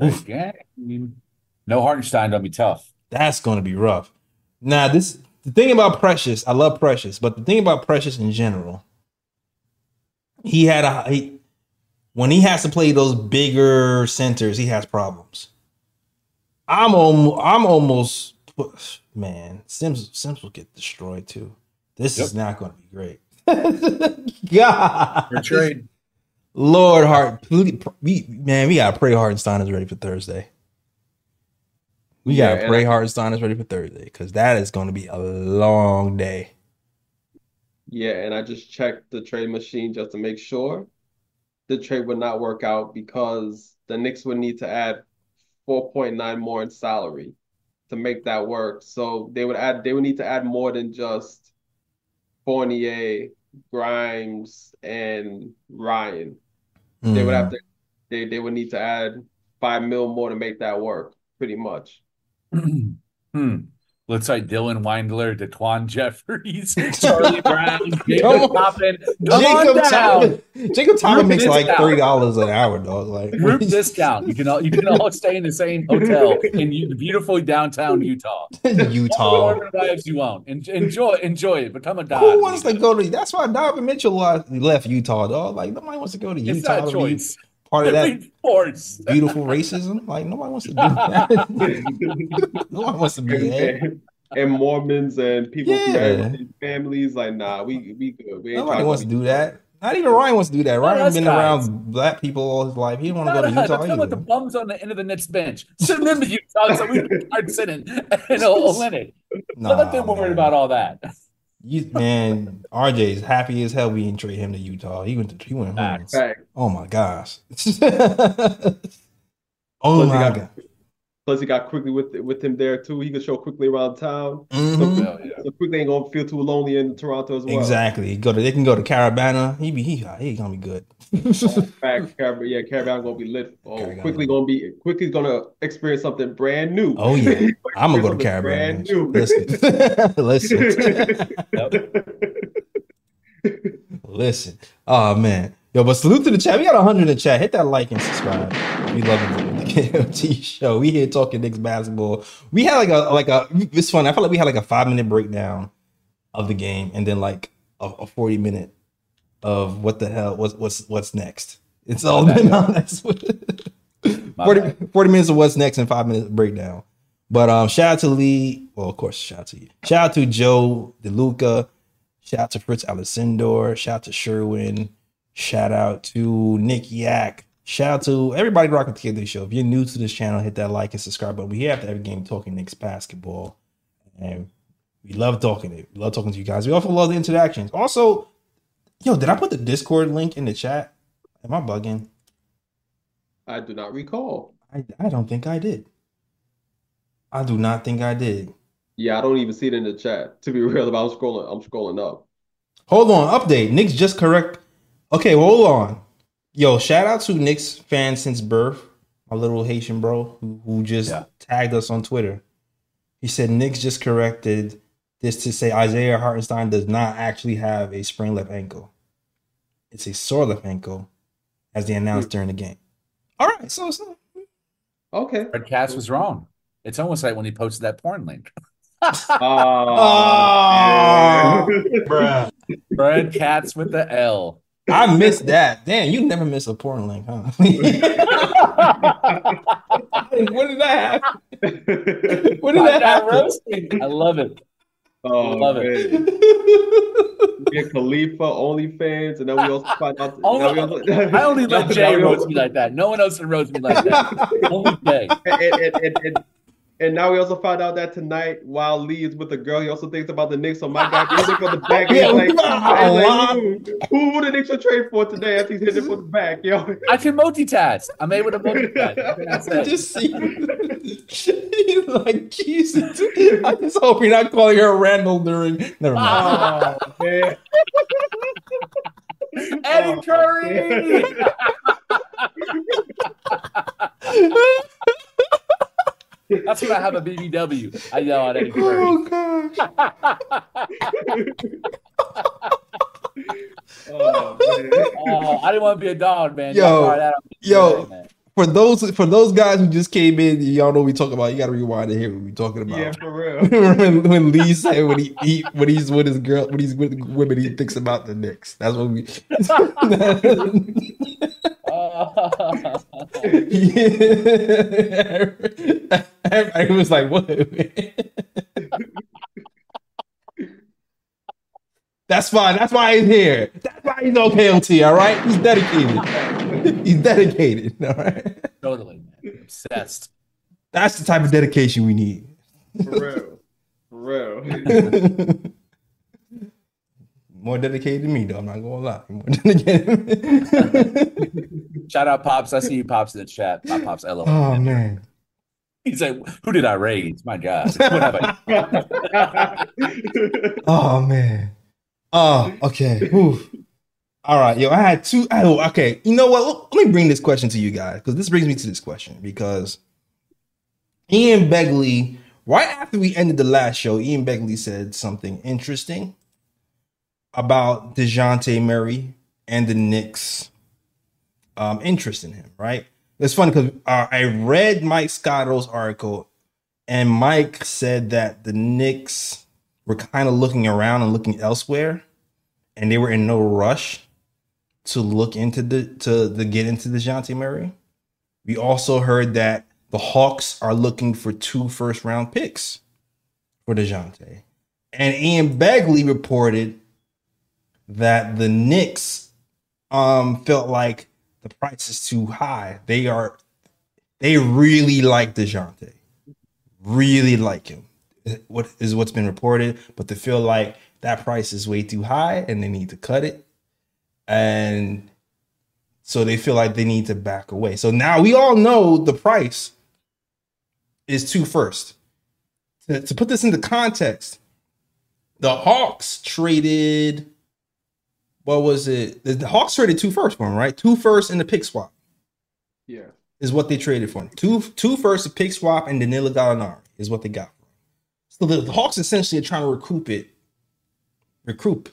Oof. No Hartenstein, that'll be tough. That's gonna be rough. Now, the thing about Precious, I love Precious, but the thing about Precious in general, when he has to play those bigger centers, he has problems. I'm almost man. Sims will get destroyed too. This is not going to be great. God, your trade, Lord Hart, man, we gotta pray Hartenstein is ready for Thursday. We gotta pray Hartenstein is ready for Thursday because that is going to be a long day. Yeah, and I just checked the trade machine just to make sure the trade would not work out because the Knicks would need to add 4.9 more in salary to make that work. So they would need to add more than just Fournier, Grimes, and Ryan. Mm-hmm. They would need to add 5 mil more to make that work, pretty much. Hmm. Let's say Dylan Windler, Daquan Jeffries, Charlie Brown, Jacob Toppin. Jacob Toppin makes like $3 an hour, dog. Like group discount. You can all stay in the same hotel in the beautiful downtown Utah. Whatever you want. Enjoy it. Become a dog. Who wants to go to? That's why Donovan Mitchell left Utah, dog. Like nobody wants to go to Utah. It's not a choice. Part of that beautiful racism, like nobody wants to do that. Nobody wants to be there. And Mormons and people from families, like nah, we good. Nobody wants to do that. Not even Ryan wants to do that. Ryan's been around black people all his life. He don't want to go to Utah. Talking about the bums on the end of the Knicks bench. Send them to Utah so we can start sitting and Olenek. Let them worry about all that. Man, RJ is happy as hell we didn't trade him to Utah. He went home. Oh my gosh. Plus he got Quickley with him there too. He could show Quickley around town. Mm-hmm. So Quickley ain't gonna feel too lonely in Toronto as well. Exactly. They can go to Carabana. He gonna be good. Carabana gonna be lit. Quickley's gonna experience something brand new. Oh yeah, I'm gonna go to Carabana. Brand new. Listen. Oh man. Yo, but salute to the chat. We got 100 in the chat. Hit that like and subscribe. We love it. The KOT show. We here talking Knicks basketball. We had it's fun. I felt like we had like a 5-minute breakdown of the game and then like a 40-minute of what the hell what's next. It's all been on us. 40 minutes of what's next and 5 minutes breakdown. But shout out to Lee. Well, of course, shout out to you. Shout out to Joe DeLuca. Shout out to Fritz Alessandor. Shout out to Sherwin. Shout out to Nick Yak. Shout out to everybody rocking the KOT Show. If you're new to this channel, hit that like and subscribe button. We're here after every game talking Knicks basketball. And we love talking it. We love talking to you guys. We also love the interactions. Also, yo, did I put the Discord link in the chat? Am I bugging? I do not recall. I don't think I did. I do not think I did. Yeah, I don't even see it in the chat. To be real, I'm scrolling up. Hold on. Update. Knicks just correct. Okay, well, hold on. Yo, shout out to Knicks fans since birth, my little Haitian bro who just tagged us on Twitter. He said Knicks just corrected this to say Isaiah Hartenstein does not actually have a sprained left ankle. It's a sore left ankle, as they announced during the game. All right, so okay. Fred Katz was wrong. It's almost like when he posted that porn link. Fred Katz with the L. I missed that. Damn, you never miss a porn link, huh? What did that happen? What did that happen? I love it. Oh, I love it. We get Khalifa, OnlyFans, and then we also find out. I only let Jay roast me like that. No one else roast me like that. Only Jay. And now we also found out that tonight, while Lee is with a girl, he also thinks about the Knicks. So my guy goes for the back. He's like, who would the Knicks trade for today? I think he's hitting for the back, yo. I can multitask. I'm able to multitask. I just see he's like, Jesus. I just hope you're not calling her Randall Never mind. Oh, man. Eddie Curry. That's when I have a BBW. I yell at Eddie Curry. Oh, gosh. I didn't want to be a dog, man. Yo, for those guys who just came in, y'all know what we talking about. You got to rewind and hear what we talking about. Yeah, for real. when Lee said when he's with his girl, when he's with women, he thinks about the Knicks. That's what we. Yeah. Everybody was like, "What?" That's fine. That's why he's here. That's why he's on KOT. All right, he's dedicated. All right, totally, man. Obsessed. That's the type of dedication we need. For real. More dedicated than me, though. I'm not gonna lie. More dedicated. Shout out, Pops. I see you, Pops, in the chat. My Pops, LOL. Oh man. He's like, who did I raise? My God. Oh man. Oh, okay. Whew. All right, yo. I had two. Okay. You know what? Let me bring this question to you guys because this brings me to this question because Ian Begley Right after we ended the last show, Ian Begley said something interesting about DeJounte Murray and the Knicks' interest in him, right? It's funny because I read Mike Scotto's article, and Mike said that the Knicks were kind of looking around and looking elsewhere, and they were in no rush to look into get into DeJounte Murray. We also heard that the Hawks are looking for 2 first-round picks for DeJounte. And Ian Begley reported that the Knicks felt like the price is too high. They really like DeJounte. Really like him. What is what's been reported, but they feel like that price is way too high and they need to cut it. And so they feel like they need to back away. So now we all know the price is 2 firsts. To put this into context, the Hawks traded, what was it? The Hawks traded 2 firsts for him, right? 2 firsts and the pick swap. Yeah. Is what they traded for him. Two firsts, a pick swap, and Danilo Gallinari is what they got for him. So the Hawks essentially are trying to recoup.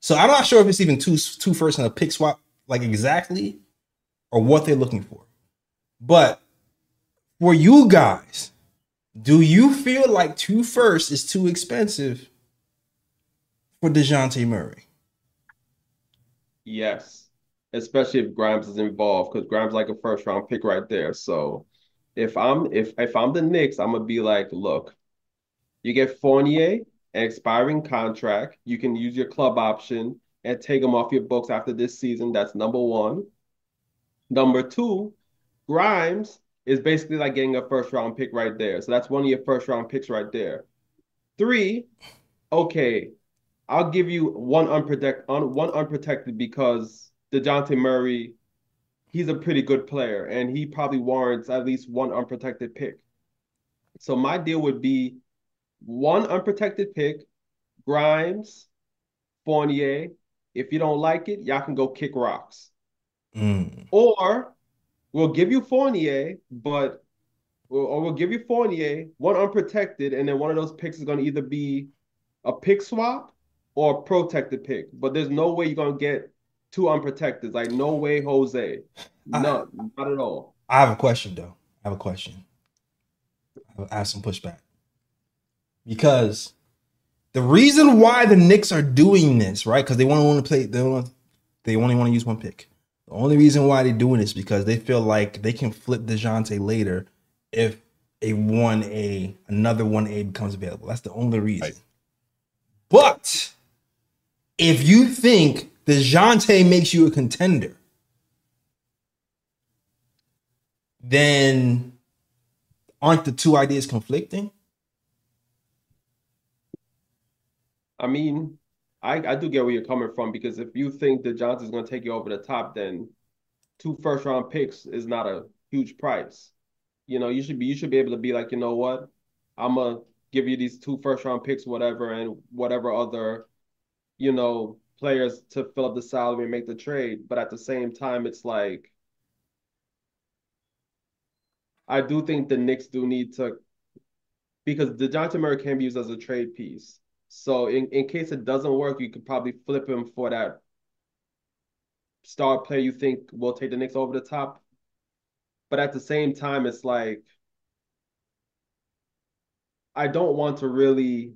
So I'm not sure if it's even two firsts and a pick swap, like exactly, or what they're looking for. But for you guys, do you feel like 2 firsts is too expensive for DeJounte Murray? Yes, especially if Grimes is involved, because Grimes is like a first-round pick right there. So if I'm the Knicks, I'm gonna be like, look, you get Fournier, an expiring contract. You can use your club option and take him off your books after this season. That's number one. Number two, Grimes is basically like getting a first-round pick right there. So that's one of your first-round picks right there. Three, okay, I'll give you one unprotected because DeJounte Murray, he's a pretty good player, and he probably warrants at least one unprotected pick. So my deal would be one unprotected pick, Grimes, Fournier. If you don't like it, y'all can go kick rocks. Mm. Or we'll give you Fournier, one unprotected, and then one of those picks is going to either be a pick swap or a protected pick, but there's no way you're gonna get 2 unprotected. Like, no way, Jose. No, not at all. I have a question, though. I have some pushback. Because the reason why the Knicks are doing this, right? Because they only want to use 1 pick. The only reason why they're doing this is because they feel like they can flip DeJounte later if another 1A becomes available. That's the only reason. Right. But if you think DeJounte makes you a contender, then aren't the 2 ideas conflicting? I mean, I do get where you're coming from, because if you think DeJounte is going to take you over the top, then 2 first-round picks is not a huge price. You know, you should be able to be like, you know what, I'm a give you these 2 first-round picks, whatever, and whatever other, players to fill up the salary and make the trade. But at the same time, it's like, I do think the Knicks do need to, because DeJounte Murray can be used as a trade piece. So in case it doesn't work, you could probably flip him for that star player you think will take the Knicks over the top. But at the same time, it's like, I don't want to really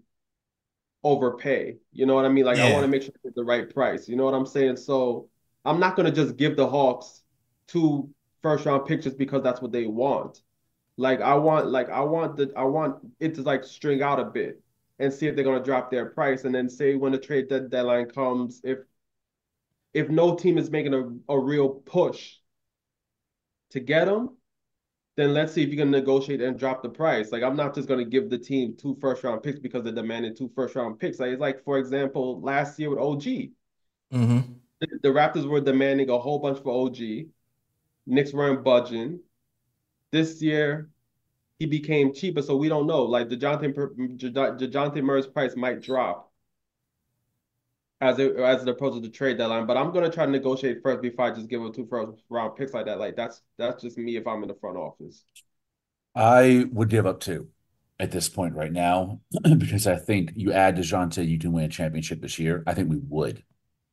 overpay. You know what I mean? Like, yeah. I want to make sure I get the right price. You know what I'm saying? So I'm not going to just give the Hawks 2 first-round picks just because that's what they want. Like, I want it to, like, string out a bit and see if they're going to drop their price. And then say when the trade deadline comes, if no team is making a real push to get them, then let's see if you can negotiate and drop the price. Like, I'm not just going to give the team 2 first-round picks because they're demanding 2 first-round picks. Like, it's like, for example, last year with OG. Mm-hmm. The Raptors were demanding a whole bunch for OG. Knicks weren't budging. This year, he became cheaper, so we don't know. Like, DeJounte Murray's price might drop as it approaches the trade deadline. But I'm going to try to negotiate first before I just give him 2 first-round picks like that. Like, that's just me if I'm in the front office. I would give up 2. at this point right now, because I think you add DeJounte, you can win a championship this year. I think we would.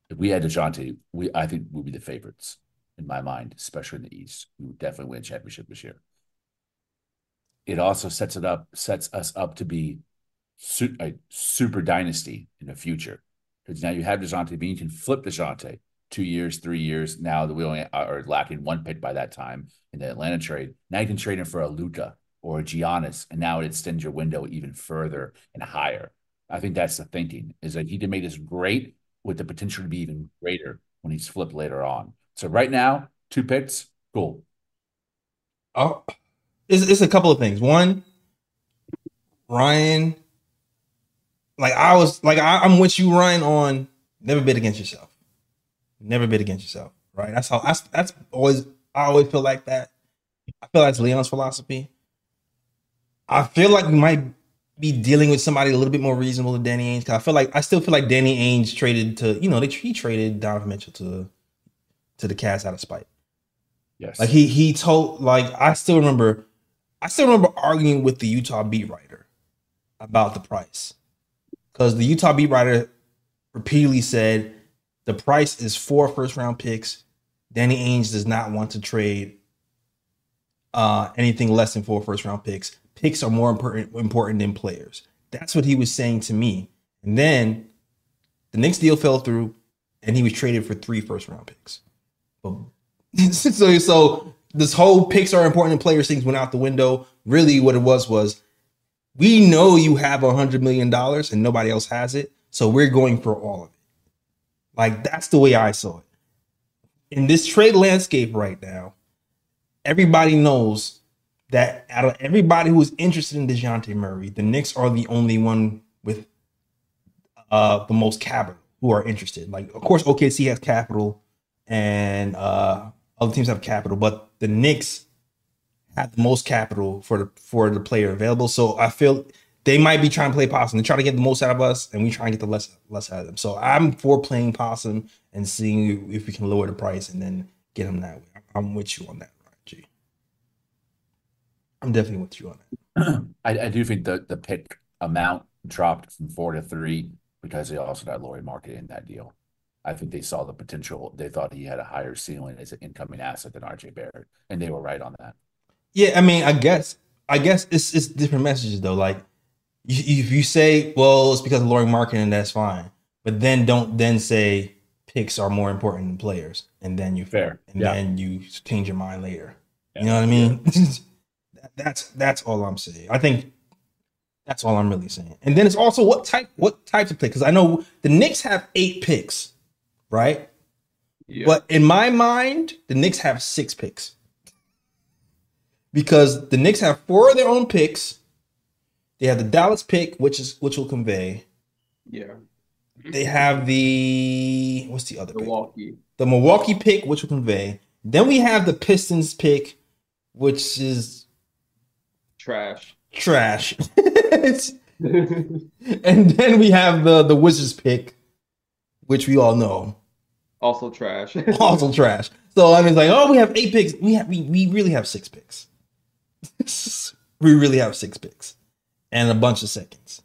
If we had DeJounte, I think we'd be the favorites in my mind, especially in the East. We would definitely win a championship this year. It also sets us up to be a super dynasty in the future. Because now you have DeJounte, but you can flip DeJounte 2 years, 3 years, now that we only are lacking one pick by that time in the Atlanta trade. Now you can trade him for a Luka or Giannis, and now it extends your window even further and higher. I think that's the thinking, is that he can make this great with the potential to be even greater when he's flipped later on. So right now, 2 picks, cool. Oh, it's a couple of things. One, Ryan, I'm with you, Ryan, on never bid against yourself. Never bid against yourself, right? I always feel like that. I feel that's Leon's philosophy. I feel like we might be dealing with somebody a little bit more reasonable than Danny Ainge. I still feel like Danny Ainge traded to, he traded Donovan Mitchell to the Cavs out of spite. Yes. Like he told, I still remember arguing with the Utah beat writer about the price. Because the Utah beat writer repeatedly said the price is 4 first-round picks. Danny Ainge does not want to trade anything less than 4 first-round picks. Picks are more important than players. That's what he was saying to me. And then the Knicks deal fell through, and he was traded for 3 first-round picks. So this whole picks are important and players things went out the window. Really what it was we know you have $100 million and nobody else has it, so we're going for all of it. Like, that's the way I saw it. In this trade landscape right now, everybody knows that out of everybody who's interested in DeJounte Murray, the Knicks are the only one with the most capital who are interested. Like, of course, OKC has capital and other teams have capital, but the Knicks have the most capital for the player available. So I feel they might be trying to play possum. They try to get the most out of us, and we try and get the less out of them. So I'm for playing possum and seeing if we can lower the price and then get them that way. I'm with you on that. I'm definitely with you on it. I do think the pick amount dropped from 4 to 3 because they also got Lauri Markkanen in that deal. I think they saw the potential. They thought he had a higher ceiling as an incoming asset than RJ Barrett, and they were right on that. Yeah, I mean, I guess it's different messages though. Like, if you say, well, it's because of Lauri Markkanen, that's fine, but then don't say picks are more important than players, and then you fair, and yeah. Then you change your mind later. Yeah. You know what I mean? Yeah. That's all I'm saying. I think that's all I'm really saying. And then it's also what types of picks. Because I know the Knicks have 8 picks, right? Yeah. But in my mind, the Knicks have 6 picks. Because the Knicks have 4 of their own picks. They have the Dallas pick, which will convey. Yeah. They have the what's the other Milwaukee pick? The Milwaukee pick, which will convey. Then we have the Pistons pick, which is trash. And then we have the Wizards pick, which we all know. Also trash. So I mean, it's like, oh, we have 8 picks. We really have 6 picks. We really have 6 picks and a bunch of seconds.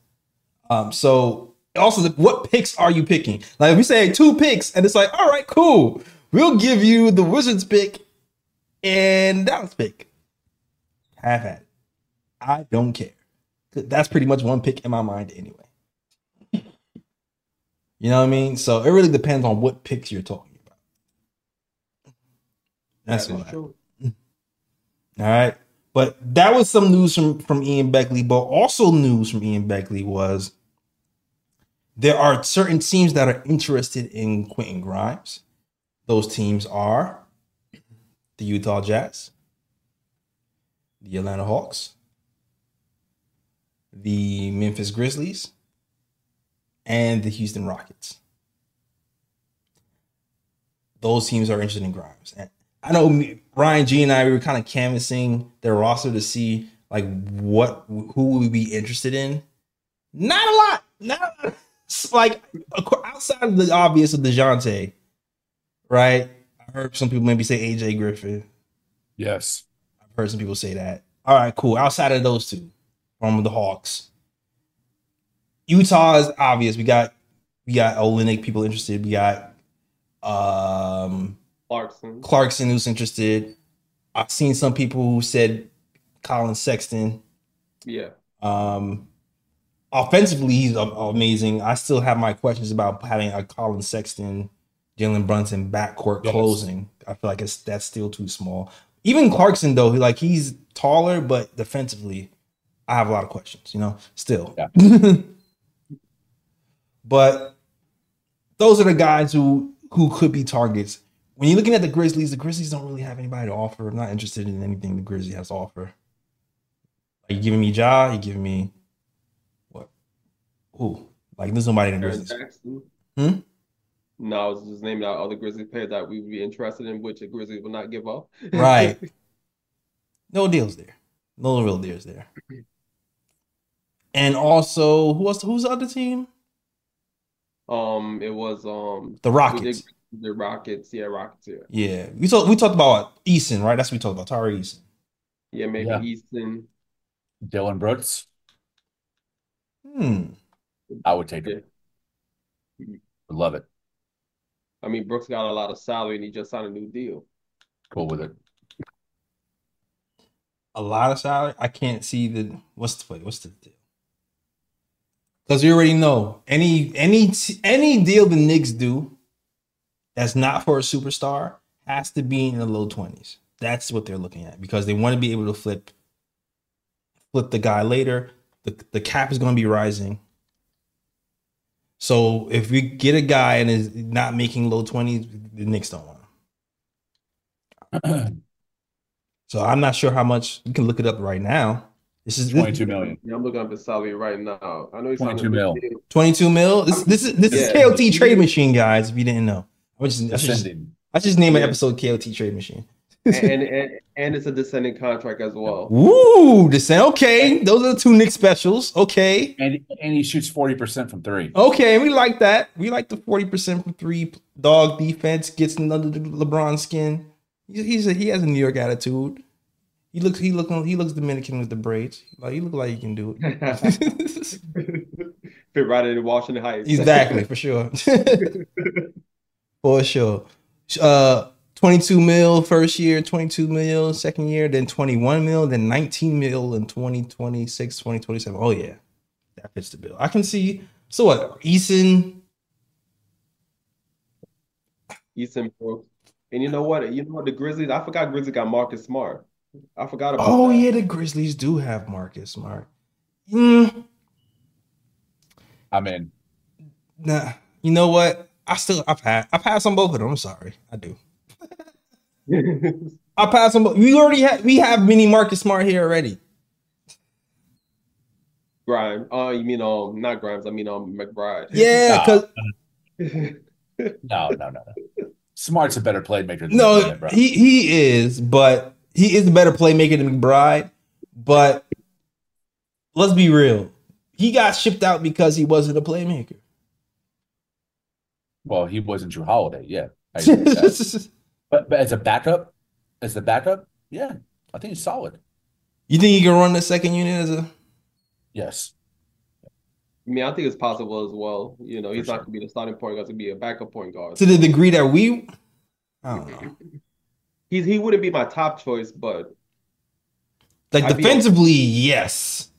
So also, what picks are you picking? Like, if we say 2 picks, and it's like, all right, cool, we'll give you the Wizards pick and Dallas pick. Have at it. I don't care. That's pretty much 1 pick in my mind anyway. You know what I mean? So it really depends on what picks you're talking about. That's what true. All right. But that was some news from Ian Begley. But also news from Ian Begley was there are certain teams that are interested in Quentin Grimes. Those teams are the Utah Jazz, the Atlanta Hawks, the Memphis Grizzlies, and the Houston Rockets. Those teams are interested in Grimes. And I know Ryan G and I, we were kind of canvassing their roster to see like who would be interested in. Not a lot. Not like outside of the obvious of DeJounte, right? I heard some people maybe say AJ Griffin. Yes. I've heard some people say that. All right, cool. Outside of those two. from the Hawks. Utah is obvious. We got Olynyk, people interested. We got Clarkson who's interested. I've seen some people who said Colin Sexton. Yeah. Offensively, he's amazing. I still have my questions about having a Colin Sexton, Jalen Brunson backcourt closing. I feel like that's still too small. Even Clarkson, though, he's taller, but defensively, I have a lot of questions, still. Yeah. But those are the guys who could be targets. When you're looking at the Grizzlies don't really have anybody to offer. I'm not interested in anything the Grizzlies has to offer. Are you giving me Ja? You giving me what? Who? There's nobody in the Grizzlies. No, I was just naming out other Grizzlies players that we would be interested in, which the Grizzlies will not give up. Right. No deals there. No real deals there. And also, who's the other team? It was the Rockets. The Rockets, yeah, Rocketeer. Yeah. We talked about Easton, right? That's what we talked about. Tari Easton. Yeah, maybe Easton. Dillon Brooks. I would take it. Yeah. Would love it. I mean, Brooks got a lot of salary and he just signed a new deal. Cool with it. A lot of salary? I can't see what's the deal? Because we already know any deal the Knicks do that's not for a superstar has to be in the low 20s. That's what they're looking at because they want to be able to flip the guy later. The cap is going to be rising. So if we get a guy and is not making low 20s, the Knicks don't want him. So I'm not sure how much. You can look it up right now. This is 22 million. Yeah, I'm looking up his salary right now. I know he's 22 mil. 22 mil. This is KOT Trade Machine, guys. If you didn't know, I just named an episode KOT Trade Machine. and it's a descending contract as well. Woo, descend. Okay, those are the two Knicks specials. Okay, and he shoots 40% from three. Okay, we like that. We like the 40% from three. Dog defense gets another LeBron skin. He has a New York attitude. He looks Dominican with the braids. Like he looks like he can do it. Fit right in Washington Heights. Exactly, for sure. For sure. 22 mil first year, 22 mil second year, then 21 mil, then 19 mil in 2026, 2027. Oh, yeah. That fits the bill. I can see. So what? Easton, bro. And you know what? The Grizzlies, I forgot Grizzlies got Marcus Smart. I forgot about that. Yeah, the Grizzlies do have Marcus Smart. I'm in. Nah. You know what? I pass on both of them. I'm sorry. I do. I pass on both. We have mini Marcus Smart here already. Grimes. You mean not Grimes, I mean McBride. Yeah, because no. Smart's a better playmaker than McBride. No, he is a better playmaker than McBride, but let's be real. He got shipped out because he wasn't a playmaker. Well, he wasn't Drew Holiday, yeah. But as a backup, yeah, I think he's solid. You think he can run the second unit as a? Yes. I mean, I think it's possible as well. He's not going to be the starting point guard; to be a backup point guard. To the degree that I don't know. He wouldn't be my top choice, but defensively, yes.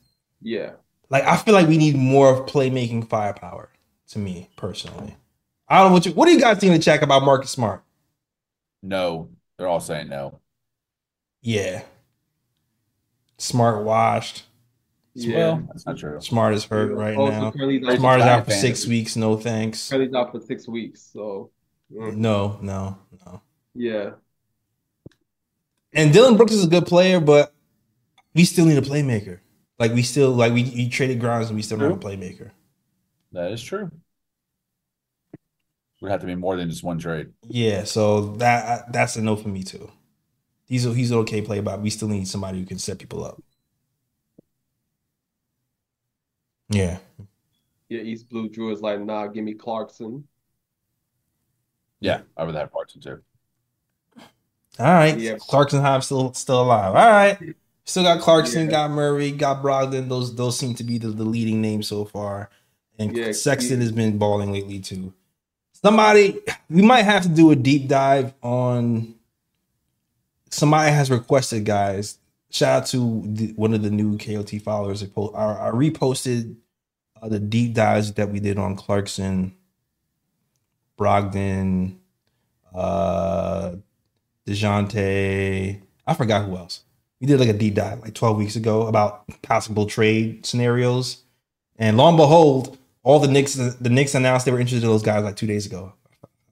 Yeah. I feel like we need more of playmaking firepower. To me personally. I don't know what do you guys think in the chat about Marcus Smart? No. They're all saying no. Yeah. Smart washed. Yeah, well, that's not true. Smart is hurt right now. Smart is out for 6 weeks. No thanks. Curly's out for 6 weeks. So. No. Yeah. And Dillon Brooks is a good player, but we still need a playmaker. We traded Grimes and we still don't have a playmaker. That is true. Would have to be more than just one trade. Yeah, so that's a no for me too. He's an okay player, but we still need somebody who can set people up. Yeah. Yeah, East Blue Drew is like, nah, give me Clarkson. Yeah, I would have Clarkson too. All right, yeah. Clarkson Hive's still alive. All right, Still got Clarkson, got Murray, got Brogdon. Those seem to be the leading names so far. And Sexton has been balling lately too. Somebody, we might have to do a deep dive on. Somebody has requested, guys. Shout out to one of the new KOT followers. I reposted the deep dives that we did on Clarkson, Brogdon, DeJounte. I forgot who else. We did like a deep dive like 12 weeks ago about possible trade scenarios. And lo and behold, all the Knicks announced they were interested in those guys like 2 days ago.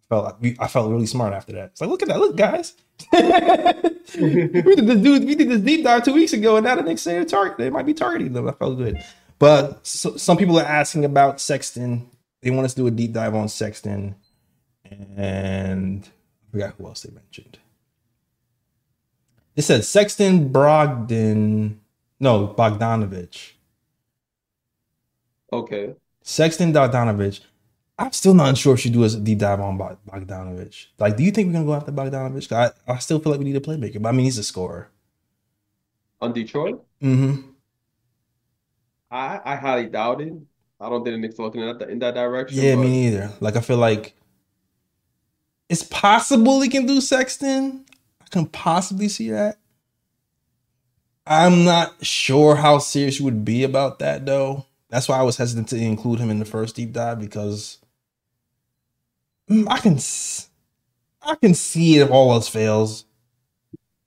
I felt really smart after that. It's like, look at that. Look, guys. we did this deep dive 2 weeks ago, and now the Knicks say they might be targeting them. I felt good. But some people are asking about Sexton. They want us to do a deep dive on Sexton. And I forgot who else they mentioned. It said Sexton, Brogdon. No, Bogdanovich. Okay. Sexton, Bogdanovich. I'm still not sure if she do a deep dive on Bogdanovich. Like, do you think we're going to go after Bogdanovich? I still feel like we need a playmaker. But, I mean, he's a scorer. On Detroit? Mm-hmm. I highly doubt it. I don't think the Knicks are looking in that direction. Yeah, me neither. Like, I feel like it's possible he can do Sexton. I can possibly see that. I'm not sure how serious you would be about that, though. That's why I was hesitant to include him in the first deep dive, because I can see it if all else fails.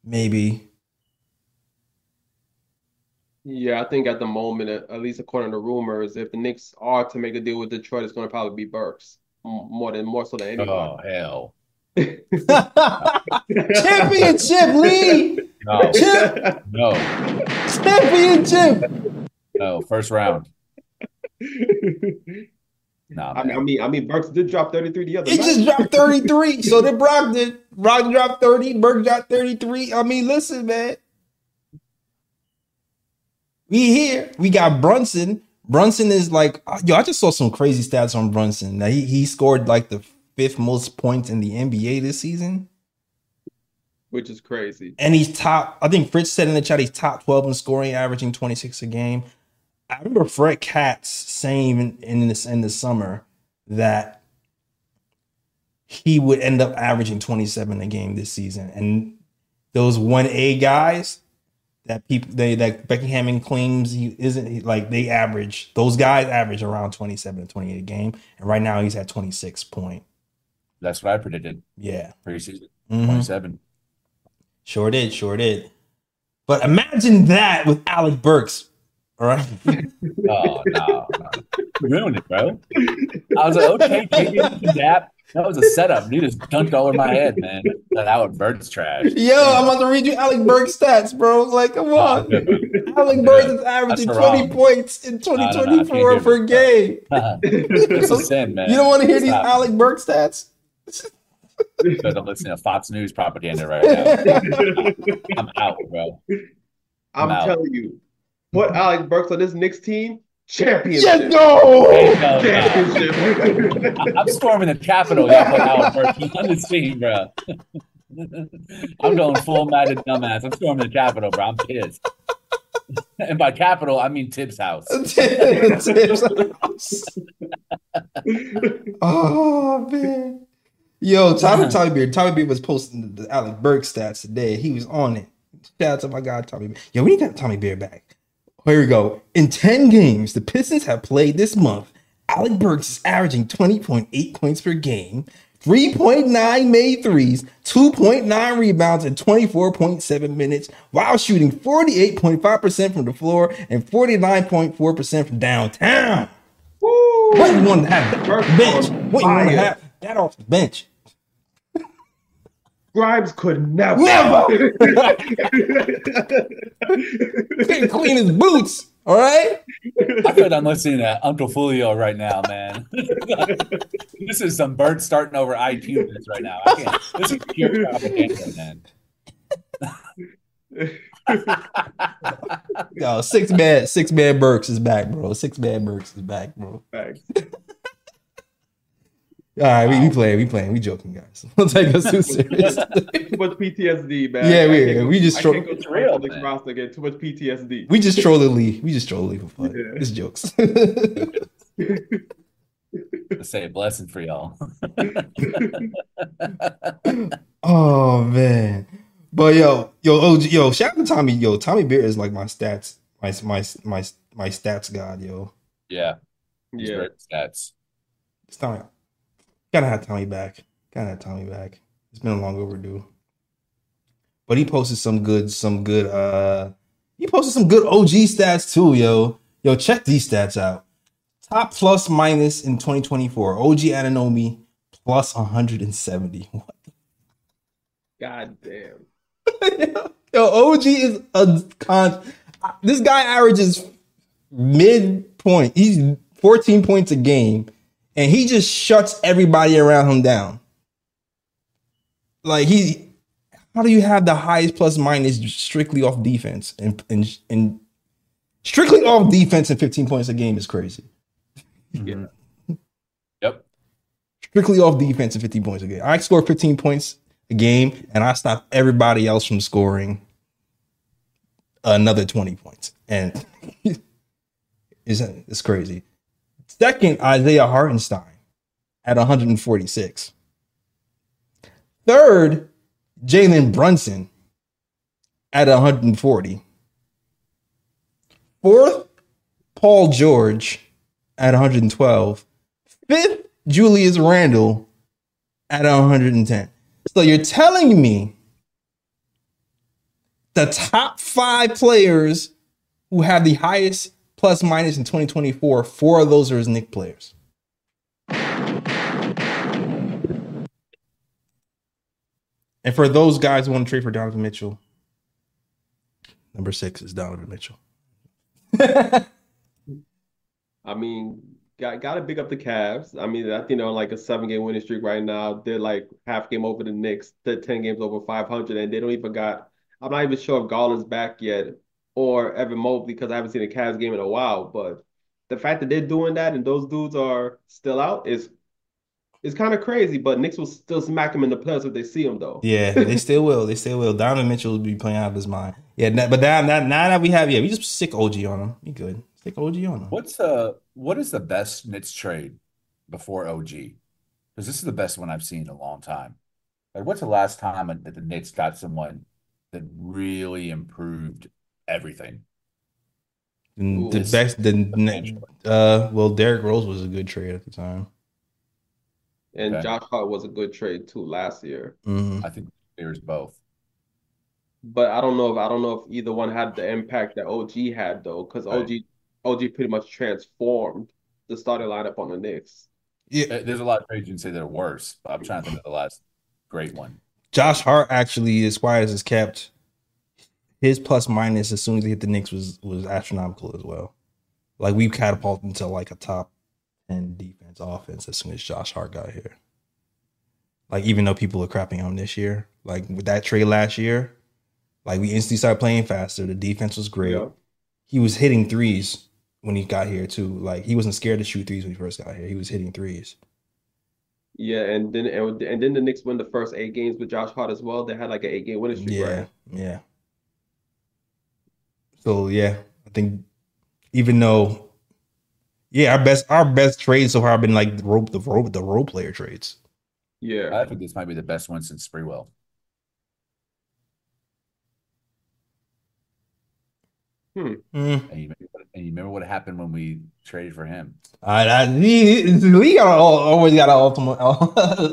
Maybe. Yeah, I think at the moment, at least according to rumors, if the Knicks are to make a deal with Detroit, it's going to probably be Burks more so than anyone. Oh, hell. Championship, Lee! No. Chip. No. Championship! No, first round. Nah, I mean, Burks did drop 33 the other night. He just dropped 33. So did Brogdon. Brogdon dropped 30. Burks dropped 33. I mean, listen, man. We here. We got Brunson. Brunson is like, yo, I just saw some crazy stats on Brunson. Now, he scored like the 5th most points in the NBA this season. Which is crazy. And he's top. I think Fritz said in the chat he's top 12 in scoring, averaging 26 a game. I remember Fred Katz saying in the summer that he would end up averaging 27 a game this season. And those 1A guys that Beckham claims he isn't, like, they average, those guys average around 27 to 28 a game. And right now he's at 26 point. That's what I predicted. Yeah. Preseason. Mm-hmm. 27. Sure did. But imagine that with Alec Burks. All right. Oh, no. You ruined it, bro. I was like, okay, take it, adapt. That was a setup. You just dunked all over my head, man. That Alec Burks trash. Yo, I'm about to read you Alec Burks stats, bro. Like, come on. Alec Burks is averaging 20 points in 2024 per game. It's a sin, man. You don't want to hear these Alec Burks stats? Because I'm listening to Fox News propaganda right now. I'm out, bro. I'm telling you. Put Alec Burks on this Knicks team, championship. Yes, no! Championship. I'm storming the Capitol. Y'all put Alec Burks on this team, bro. I'm going full-matted dumbass. I'm storming the Capitol, bro. I'm pissed. And by Capitol, I mean Tibbs' house. Tibbs' house. Oh, man. Yo, Tommy Beard was posting the Alec Burks stats today. He was on it. Shout out to my guy, Tommy Beard. Yo, we need that Tommy Beard back. Here we go. In 10 games the Pistons have played this month, Alec Burks is averaging 20.8 points per game, 3.9 made threes, 2.9 rebounds, and 24.7 minutes, while shooting 48.5% from the floor and 49.4% from downtown. Woo! What do you want to have the bench? What do you want to have that off the bench? Grimes could never. Couldn't clean his boots. All right. I feel like I'm listening to Uncle Fulio right now, man. This is some bird starting over IQ right now. I can't. This is pure propaganda, man. Yo, six man Burks is back, bro. Facts. We joking, guys. Don't take us too serious. Too much PTSD, man. Yeah, we just troll. I can't go real, this roster again. Too much PTSD. We just troll the league. We just troll the league for fun. Yeah. It's jokes. I say a blessing for y'all. Oh man, but yo, shout out to Tommy. Yo, Tommy Beard is like my stats, my stats god. Yo. Yeah. He's great stats. It's Tommy. Gotta have Tommy back. It's been long overdue. But he posted some good OG stats too, yo. Yo, check these stats out. Top plus minus in 2024. OG Anunoby plus 170. What? God damn. Yo, OG is a con. This guy averages midpoint. He's 14 points a game. And he just shuts everybody around him down. Like how do you have the highest plus minus strictly off defense and strictly off defense and 15 points a game is crazy. Yeah. Yep. Strictly off defense and 15 points a game. I score 15 points a game and I stop everybody else from scoring another 20 points. And it's crazy. Second, Isaiah Hartenstein at 146. Third, Jalen Brunson at 140. Fourth, Paul George at 112. Fifth, Julius Randle at 110. So you're telling me the top five players who have the highest plus minus in 2024, four of those are his Knicks players. And for those guys who want to trade for Donovan Mitchell, number 6 is Donovan Mitchell. I mean, gotta big up the Cavs. I mean, I think they're on like a 7-game winning streak right now. They're like half game over the Knicks. They're 10 games over 500, and they don't even got, I'm not even sure if Garland's back yet, or Evan Mobley, because I haven't seen a Cavs game in a while. But the fact that they're doing that and those dudes are still out is kind of crazy. But Knicks will still smack them in the playoffs if they see them, though. Yeah, they still will. They still will. Donovan Mitchell will be playing out of his mind. Yeah, but now that we have, we just stick OG on him. Be good. Stick OG on him. What is the best Knicks trade before OG? Because this is the best one I've seen in a long time. Like, what's the last time that the Knicks got someone that really improved everything? Derrick Rose was a good trade at the time, and Josh Hart was a good trade too last year. Mm-hmm. I think there's both, but I don't know if either one had the impact that OG had though, because OG pretty much transformed the starting lineup on the Knicks. Yeah, there's a lot of trades you can say that are worse, but I'm trying to think of the last great one. Josh Hart actually, as quiet as it's kept, his plus minus as soon as he hit the Knicks was astronomical as well. Like, we catapulted into like a top 10 defense offense as soon as Josh Hart got here. Like, even though people are crapping on this year, like with that trade last year, like we instantly started playing faster. The defense was great. Yeah. He was hitting threes when he got here too. Like, he wasn't scared to shoot threes when he first got here. He was hitting threes. Yeah, and then the Knicks won the first 8 games with Josh Hart as well. They had like an 8-game winning streak. Yeah, right? Yeah. So yeah, I think even though, yeah, our best trades so far have been like the role player trades. Yeah, I think this might be the best one since Sprewell. And you remember what happened when we traded for him? Lee always got an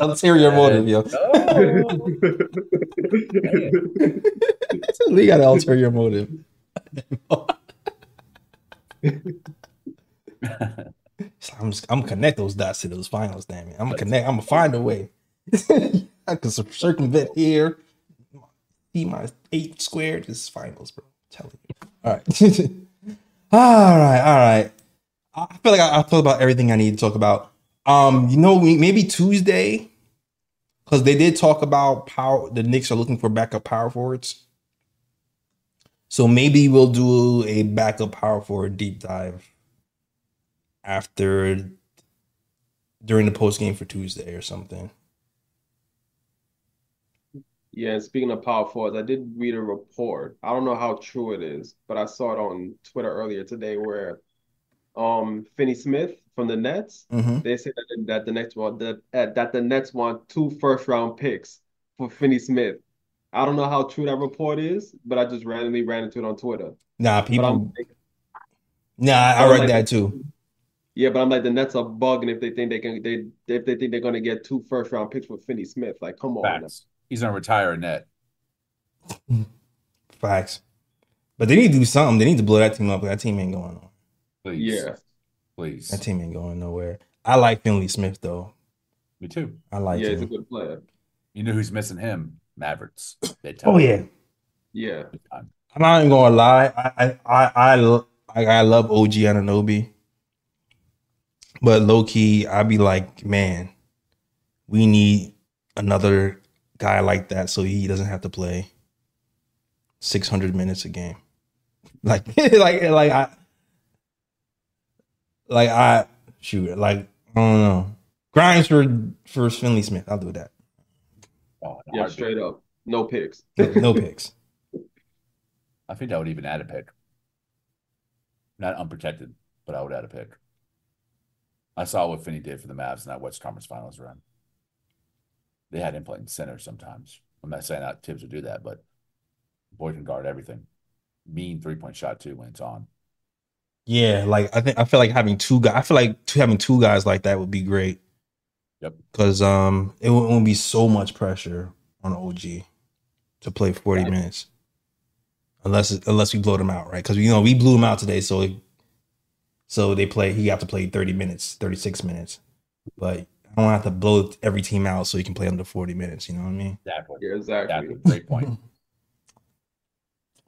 ulterior motive, yo. Lee got an ulterior motive. I'm connect those dots to those finals, damn it. I'm gonna find a way. I can circumvent here. D minus 8 squared. This is finals, bro. I'm telling you. All right. I feel like I feel about everything I need to talk about. Maybe Tuesday, because they did talk about power. The Knicks are looking for backup power forwards. So maybe we'll do a backup power forward deep dive after during the post game for Tuesday or something. Yeah, speaking of power forwards, I did read a report. I don't know how true it is, but I saw it on Twitter earlier today where Finney-Smith from the Nets, they said that the Nets want two first-round picks for Finney-Smith. I don't know how true that report is, but I just randomly ran into it on Twitter. Nah, people. I read that too. Yeah, but I'm like, the Nets are bugging if they think they can. If they think they're gonna get two first-round picks for Finney-Smith, like, come on. He's going to retire a Net. Facts. But they need to do something. They need to blow that team up. That team ain't going on. Please. Yeah. Please. That team ain't going nowhere. I like Finney-Smith, though. Me too. I like him. Yeah, he's a good player. You know who's missing him? Mavericks. Oh, yeah. Yeah. I'm not even going to lie. I love OG Anunoby. But low-key, I'd be like, man, we need another guy like that, so he doesn't have to play 600 minutes a game. Like, I don't know. Grimes for Finney-Smith. I'll do that. Oh, yeah, straight up, no picks. No picks. I think I would even add a pick. Not unprotected, but I would add a pick. I saw what Finney did for the Mavs in that West Conference Finals run. They had him playing center sometimes. I'm not saying that Tibbs would do that, but boy can guard everything. Mean three-point shot too when it's on. Yeah, like I feel like having two guys like that would be great. Yep. Because it wouldn't be so much pressure on OG to play 40 minutes, unless we blow them out, right? Because we blew him out today, so he got to play 30 minutes, 36 minutes, but. I don't have to blow every team out so you can play under 40 minutes. You know what I mean? Exactly. Yeah, exactly. That's a great point.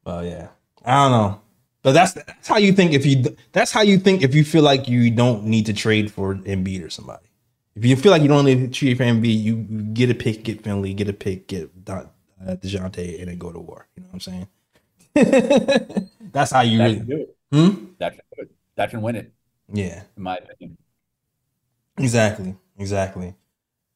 Well, yeah. I don't know, but that's how you think if you feel like you don't need to trade for Embiid or somebody. If you feel like you don't need to trade for Embiid, you get a pick, get Finley, get a pick, get DeJounte, and then go to war. You know what I'm saying? That's how you really do it. That can win it. Yeah, in my opinion. Exactly.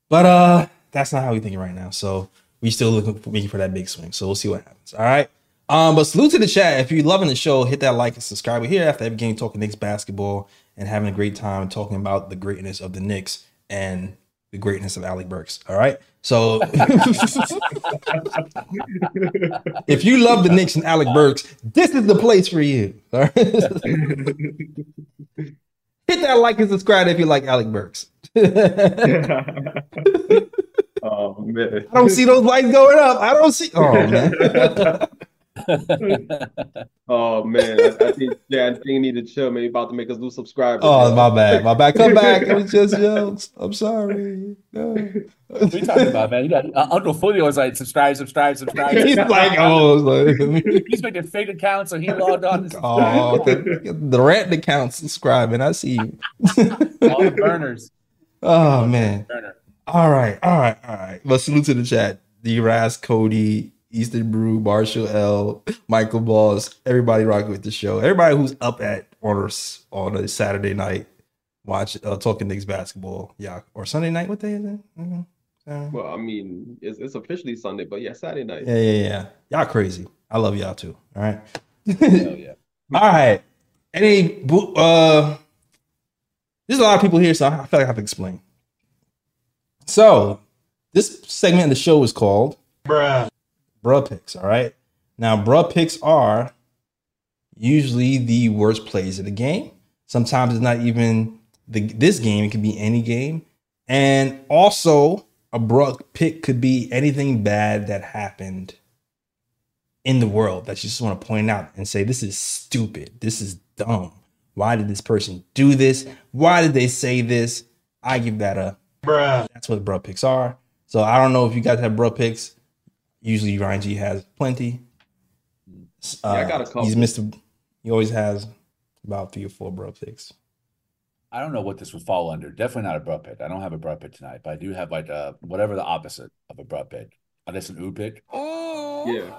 But that's not how we're thinking right now. So we still looking for that big swing. So we'll see what happens. All right. But salute to the chat. If you're loving the show, hit that like and subscribe. We're here after every game talking Knicks basketball and having a great time talking about the greatness of the Knicks and the greatness of Alec Burks. All right. So if you love the Knicks and Alec Burks, this is the place for you. All right. Hit that like and subscribe if you like Alec Burks. Oh man! I don't see those lights going up. I don't see. Oh man! Oh man! I think you need to chill. Man, you're about to make us lose subscribers. Oh, my bad. Come back. It was just jokes. I'm sorry. No. What are you talking about, man? You got Uncle Fulio was like subscribe. He's like, he's making fake accounts, so he logged on. Oh, the rant account subscribing. I see you. All the burners. Oh man. Burner. All right. But salute to the chat. D-Raz, Cody, Eastern Brew, Marshall L, Michael Balls, everybody rocking with the show. Everybody who's up on a Saturday night watching talking Knicks basketball. Yeah. Or Sunday night, what day is it? Mm-hmm. Well, I mean, it's officially Sunday, but yeah, Saturday night. Yeah. Y'all crazy. I love y'all too. All right. Hell yeah. All right. There's a lot of people here, so I feel like I have to explain. So, this segment of the show is called Bruh Picks, all right? Now, Bruh Picks are usually the worst plays of the game. Sometimes it's not even this game. It could be any game. And also, a Bruh Pick could be anything bad that happened in the world that you just want to point out and say, this is stupid. This is dumb. Why did this person do this? Why did they say this? I give that a bruh. That's what bruh picks are. So I don't know if you guys have bruh picks. Usually Ryan G has plenty. I got a couple. He always has about 3 or 4 bruh picks. I don't know what this would fall under. Definitely not a bruh pick. I don't have a bruh pick tonight, but I do have like whatever the opposite of a bruh pick. I guess an ooh pick. Oh yeah.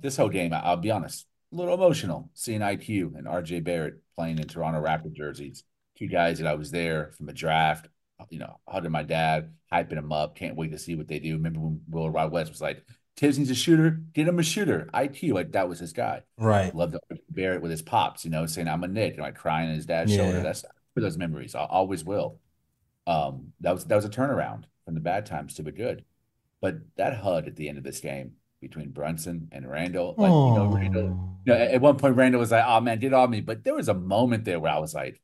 This whole game, I'll be honest. A little emotional seeing IQ and RJ Barrett playing in Toronto Raptors jerseys. two guys that I was there from a draft, you know, hugging my dad, hyping them up. Can't wait to see what they do. Remember when Will Rod West was like, Tibbson's a shooter, get him a shooter. IQ, like that was his guy. Right. Loved Barrett with his pops, you know, saying I'm a Nick and like crying on his dad's shoulder. That's for those memories. I always will. That was a turnaround from the bad times to the good. But that HUD at the end of this game between Brunson and Randle, like Randle, at one point Randle was like, "Oh man, get on me." But there was a moment there where I was like,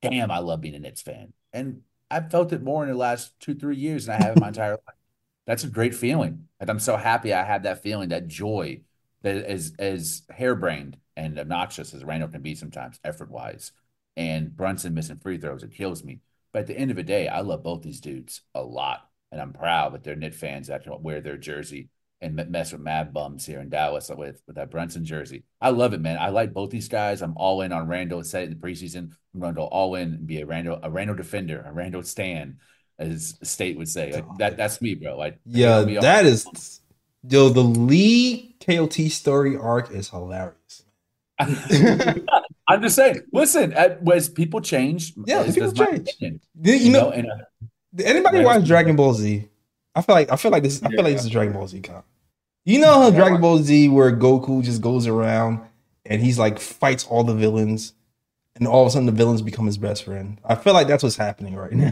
"Damn, I love being a Knicks fan," and I felt it more in the last 2-3 years than I have in my entire life. That's a great feeling. And I'm so happy I had that feeling, that joy that is as harebrained and obnoxious as Randle can be sometimes, effort-wise. And Brunson missing free throws, it kills me. But at the end of the day, I love both these dudes a lot. And I'm proud that they're Knicks fans that can wear their jersey and mess with mad bums here in Dallas with that Brunson jersey. I love it, man. I like both these guys. I'm all in on Randle. Said it in the preseason. I'm going to go all in and be a Randle defender, a Randle stan, as State would say. Like, that's me, bro. Like, yeah, that is, yo, the Lee KOT story arc is hilarious. I'm just saying. Listen, as people change, opinion, you know. And, did anybody watch Dragon Ball Z? I feel like this is Dragon Ball Z comp. You know how Dragon Ball Z where Goku just goes around and he's like fights all the villains, and all of a sudden the villains become his best friend. I feel like that's what's happening right now.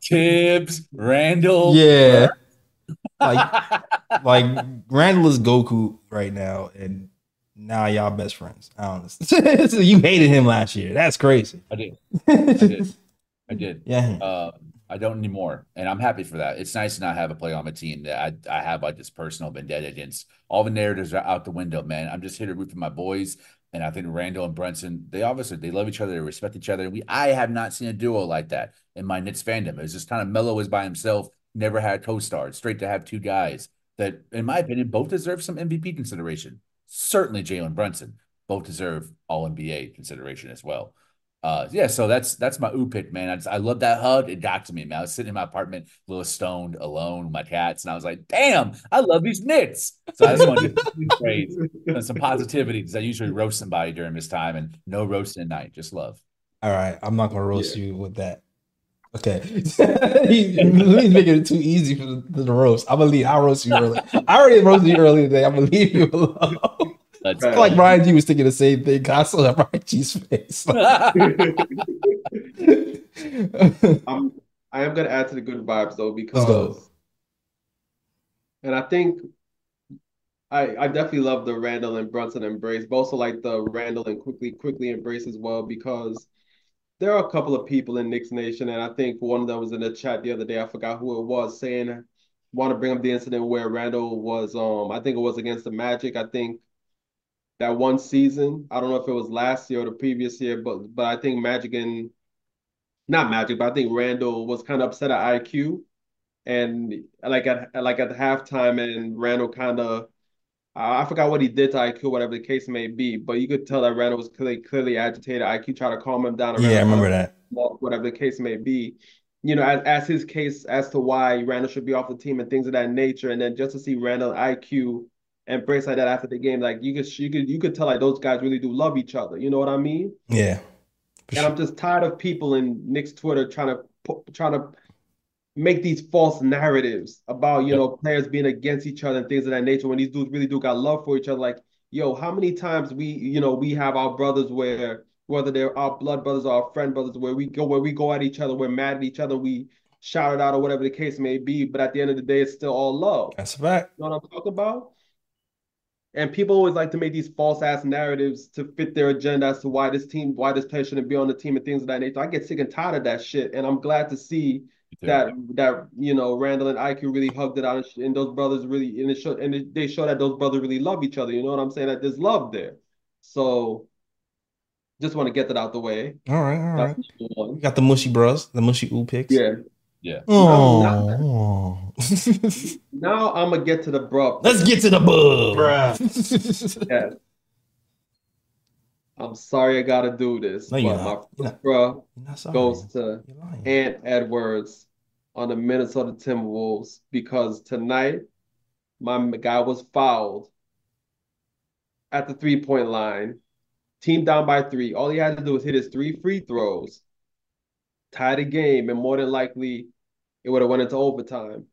Tibbs, Randle, yeah, like Randle is Goku right now, and now y'all best friends. Honestly, so you hated him last year. That's crazy. I did. Yeah. I don't anymore, and I'm happy for that. It's nice to not have a player on my team that I have like this personal vendetta against. All the narratives are out the window, man. I'm just here to root for my boys, and I think Randle and Brunson, they love each other, they respect each other. I have not seen a duo like that in my Knicks fandom. It was just kind of Melo was by himself, never had co-stars. Straight to have two guys that, in my opinion, both deserve some MVP consideration. Certainly Jalen Brunson. Both deserve All-NBA consideration as well. So that's my ooh pick, man. I love that HUD. It got to me, man. I was sitting in my apartment, a little stoned, alone with my cats, and I was like, damn, I love these Knicks. So I just wanted to praise and some positivity, because I usually roast somebody during this time, and no roasting at night, just love. All right, I'm not going to roast you with that. Okay. He's making it too easy for the roast. I'll roast you early. I already roasted you earlier today. I'm going to leave you alone. That's I feel like Ryan G was thinking the same thing. I saw that Ryan G's face. I am going to add to the good vibes, though, because I think I definitely love the Randle and Brunson embrace, but also like the Randle and Quickley embrace as well, because there are a couple of people in Knicks Nation, and I think one of them was in the chat the other day, I forgot who it was, saying, want to bring up the incident where Randle was, I think it was against the Magic, I think, that one season. I don't know if it was last year or the previous year, but I think I think Randle was kind of upset at IQ, and like at the halftime, and Randle kind of, I forgot what he did to IQ, whatever the case may be, but you could tell that Randle was clearly agitated. IQ tried to calm him down. Yeah, I remember that. Whatever the case may be, as his case as to why Randle should be off the team and things of that nature, and then just to see Randle and IQ embrace like that after the game, like you could tell like those guys really do love each other. You know what I mean? Yeah. And I'm just tired of people in Knicks Twitter trying to make these false narratives about players being against each other and things of that nature, when these dudes really do got love for each other. Like, yo, how many times we have our brothers, where whether they're our blood brothers or our friend brothers, where we go at each other, we're mad at each other, we shout it out or whatever the case may be, but at the end of the day, it's still all love. That's a fact. You know what I'm talking about? And people always like to make these false-ass narratives to fit their agenda as to why this player shouldn't be on the team and things of that nature. I get sick and tired of that shit, and I'm glad to see that Randle and IQ really hugged it out, and those brothers really, they show that those brothers really love each other. You know what I'm saying? That there's love there. So, just want to get that out the way. All right. We got the mushy bros, the mushy ooh picks. Yeah. Oh. Now I'm going to get to the bruh. Let's get to the bruh. Yeah. I'm sorry I got to do this. No, my bruh goes to Ant Edwards on the Minnesota Timberwolves, because tonight my guy was fouled at the 3-point line. Team down by three. All he had to do was hit his three free throws, tie the game, and more than likely it would have went into overtime.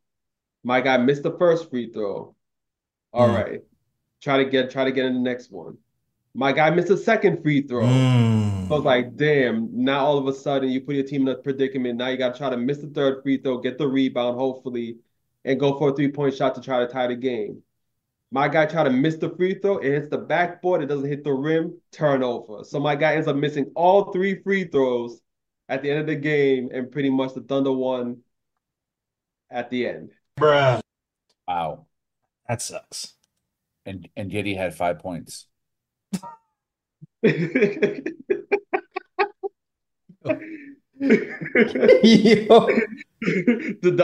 My guy missed the first free throw. All right. Try to get in the next one. My guy missed a second free throw. So it's like, damn, now all of a sudden you put your team in a predicament. Now you got to try to miss the third free throw, get the rebound, hopefully, and go for a three-point shot to try to tie the game. My guy tried to miss the free throw. It hits the backboard. It doesn't hit the rim. Turnover. So my guy ends up missing all three free throws at the end of the game, and pretty much the Thunder won at the end. Bruh. Wow. That sucks. And Giddy had 5 points. The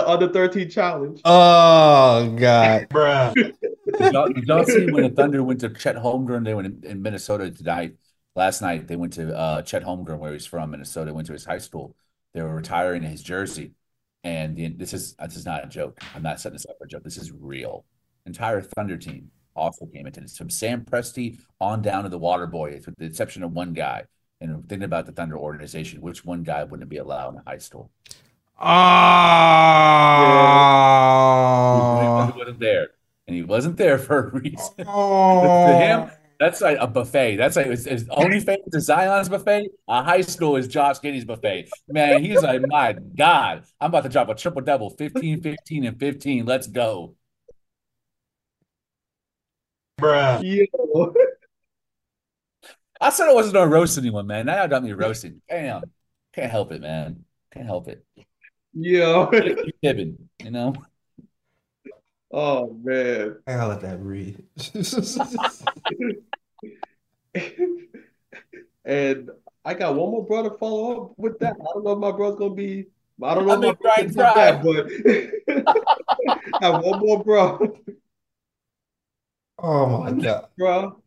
other 13 challenge. Oh God, bruh! Did y'all see when the Thunder went to Chet Holmgren? They went in Minnesota tonight. Last night they went to Chet Holmgren, where he's from, Minnesota. Went to his high school. They were retiring his jersey, and this is not a joke. I'm not setting this up for a joke. This is real. Entire Thunder team also came into this, from Sam Presti on down to the water boy, with the exception of one guy. And thinking about the Thunder organization, which one guy wouldn't be allowed in high school? He wasn't there. And he wasn't there for a reason. To him, that's like a buffet. That's like his only favorite is Zion's buffet. A high school is Josh Giddey's buffet. Man, he's like, my God, I'm about to drop a triple-double, 15, 15, and 15. Let's go. Bruh. Yo. I said I wasn't gonna roast anyone, man. Now y'all got me roasting. Damn, can't help it, man. Can't help it. Yeah, Pippin, you know. Oh man, I'll let that read. And I got one more brother to follow up with that. I don't know if my brother's gonna be. I don't know if my brother's that, but I have one more bro. Oh my God, bro,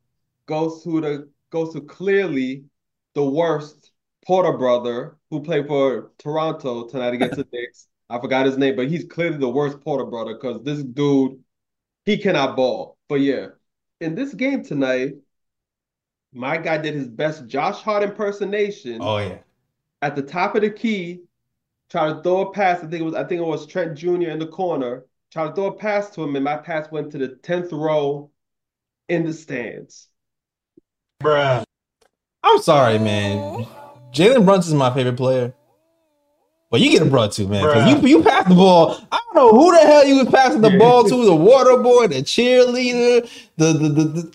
goes to clearly the worst Porter brother who played for Toronto tonight against the Knicks. I forgot his name, but he's clearly the worst Porter brother because this dude, he cannot ball. But yeah, in this game tonight, my guy did his best Josh Hart impersonation. Oh yeah, at the top of the key, trying to throw a pass. I think it was Trent Jr. in the corner, trying to throw a pass to him, and my pass went to the 10th row in the stands. Bruh. I'm sorry, man. Jalen Brunson is my favorite player. But you get a bruh too, man. Cause you pass the ball. I don't know who the hell you was passing the ball to. The water boy, the cheerleader, the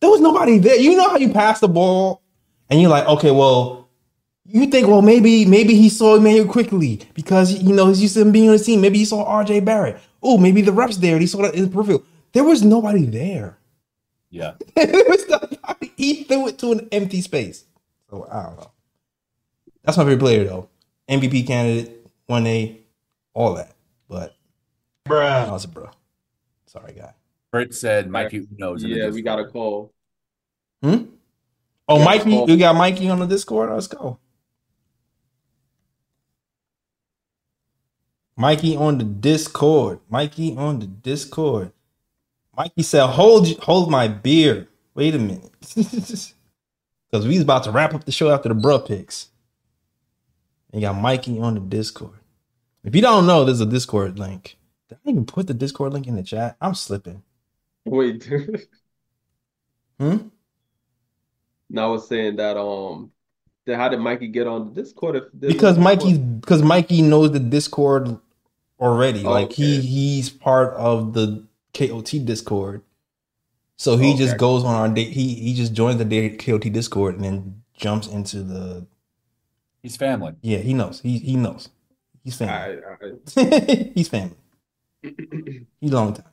there was nobody there. You know how you pass the ball and you're like, okay, well, you think, well, maybe he saw Emmanuel Quickley because, you know, he's used to him being on his team. Maybe he saw RJ Barrett. Oh, maybe the reps there. He saw that in the peripheral. There was nobody there. Yeah. He threw it to an empty space. So I don't know. That's my favorite player though. MVP candidate, 1A, all that. But bruh. I was a bro. Sorry, guy. Britt said Mikey knows. Yeah, we got a call. Oh, Mikey, we got Mikey on the Discord. Let's go. Mikey on the Discord. Mikey on the Discord. Mikey said, hold my beer. Wait a minute. Because we was about to wrap up the show after the bruh picks. And you got Mikey on the Discord. If you don't know, there's a Discord link. Did I even put the Discord link in the chat? I'm slipping. Wait, dude. Now I was saying that, that how did Mikey get on the Discord? Because Mikey knows the Discord already. Oh, like okay. He's part of the KOT Discord, so he just goes on our date. He just joins the KOT Discord and then jumps into the. He's family. Yeah, he knows. He knows. He's family. All right. He's family. He's long time.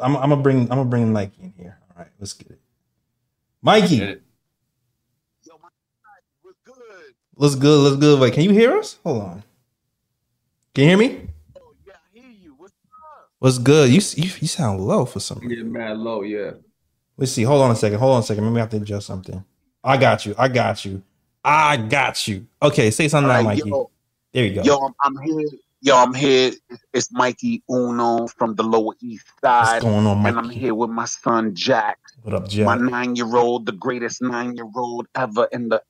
I'm gonna bring Mikey in here. All right, let's get it. Mikey. Get it. What's good? Wait, can you hear us? Hold on. Can you hear me? What's good? You sound low for some reason. Yeah, mad low, yeah. Let's see. Hold on a second. Maybe I have to adjust something. I got you. Okay, say something now, Mikey. Yo, there you go. Yo, I'm here. Yo, I'm here. It's Mikey Uno from the Lower East Side. What's going on, Mikey? And I'm here with my son, Jack. What up, Jack? My 9-year-old, the greatest 9-year-old ever in the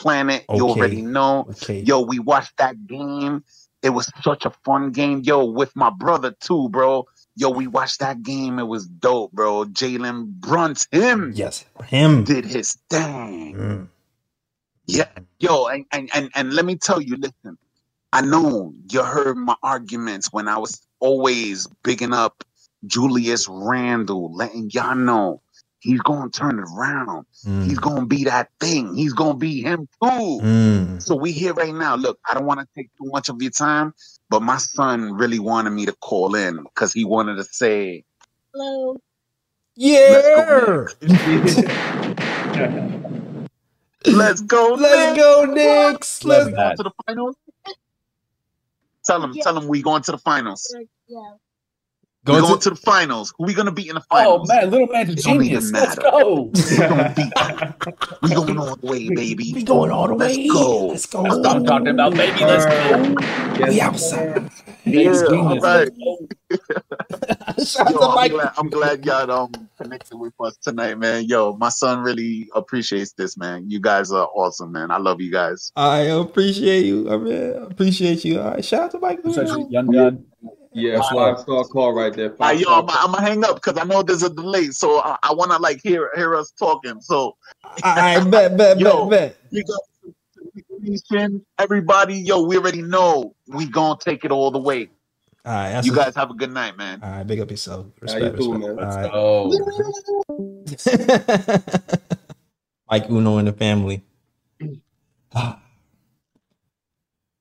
planet. Okay. You already know. Okay. Yo, we watched that game. It was such a fun game. Yo, with my brother, too, bro. Yo, we watched that game. It was dope, bro. Jalen Brunson. Him. Did his thing. Mm. Yeah. Yo, and let me tell you, listen. I know you heard my arguments when I was always bigging up Julius Randle, letting y'all know he's going to turn it around. Mm. He's going to be that thing. He's going to be him too. Mm. So we here right now. Look, I don't want to take too much of your time, but my son really wanted me to call in because he wanted to say, hello. Yeah. Let's go, Knicks. Let's go to the finals. Tell him we going to the finals. Yeah. We're going to the finals. Who we going to beat in the finals? Oh, man, Little Magic Genius. Let's go. We're going all the way, baby. We're going all the way. Let's go. Let's go. That's what I'm talking about, baby. Let's go. We outside. Yeah, all right. Yo, I'm glad y'all connected with us tonight, man. Yo, my son really appreciates this, man. You guys are awesome, man. I love you guys. I appreciate you. I really appreciate you. All right, shout out to Mike. Such a young guy. Yeah, that's why I saw a call right there. Yo, I'm gonna hang up because I know there's a delay, so I want to like hear us talking. So I bet. You go. Everybody, yo, we already know we gonna take it all the way. All right, you guys have a good night, man. All right, big up yourself. Respect, you doing, man? Right. Oh. Mike Uno and the family.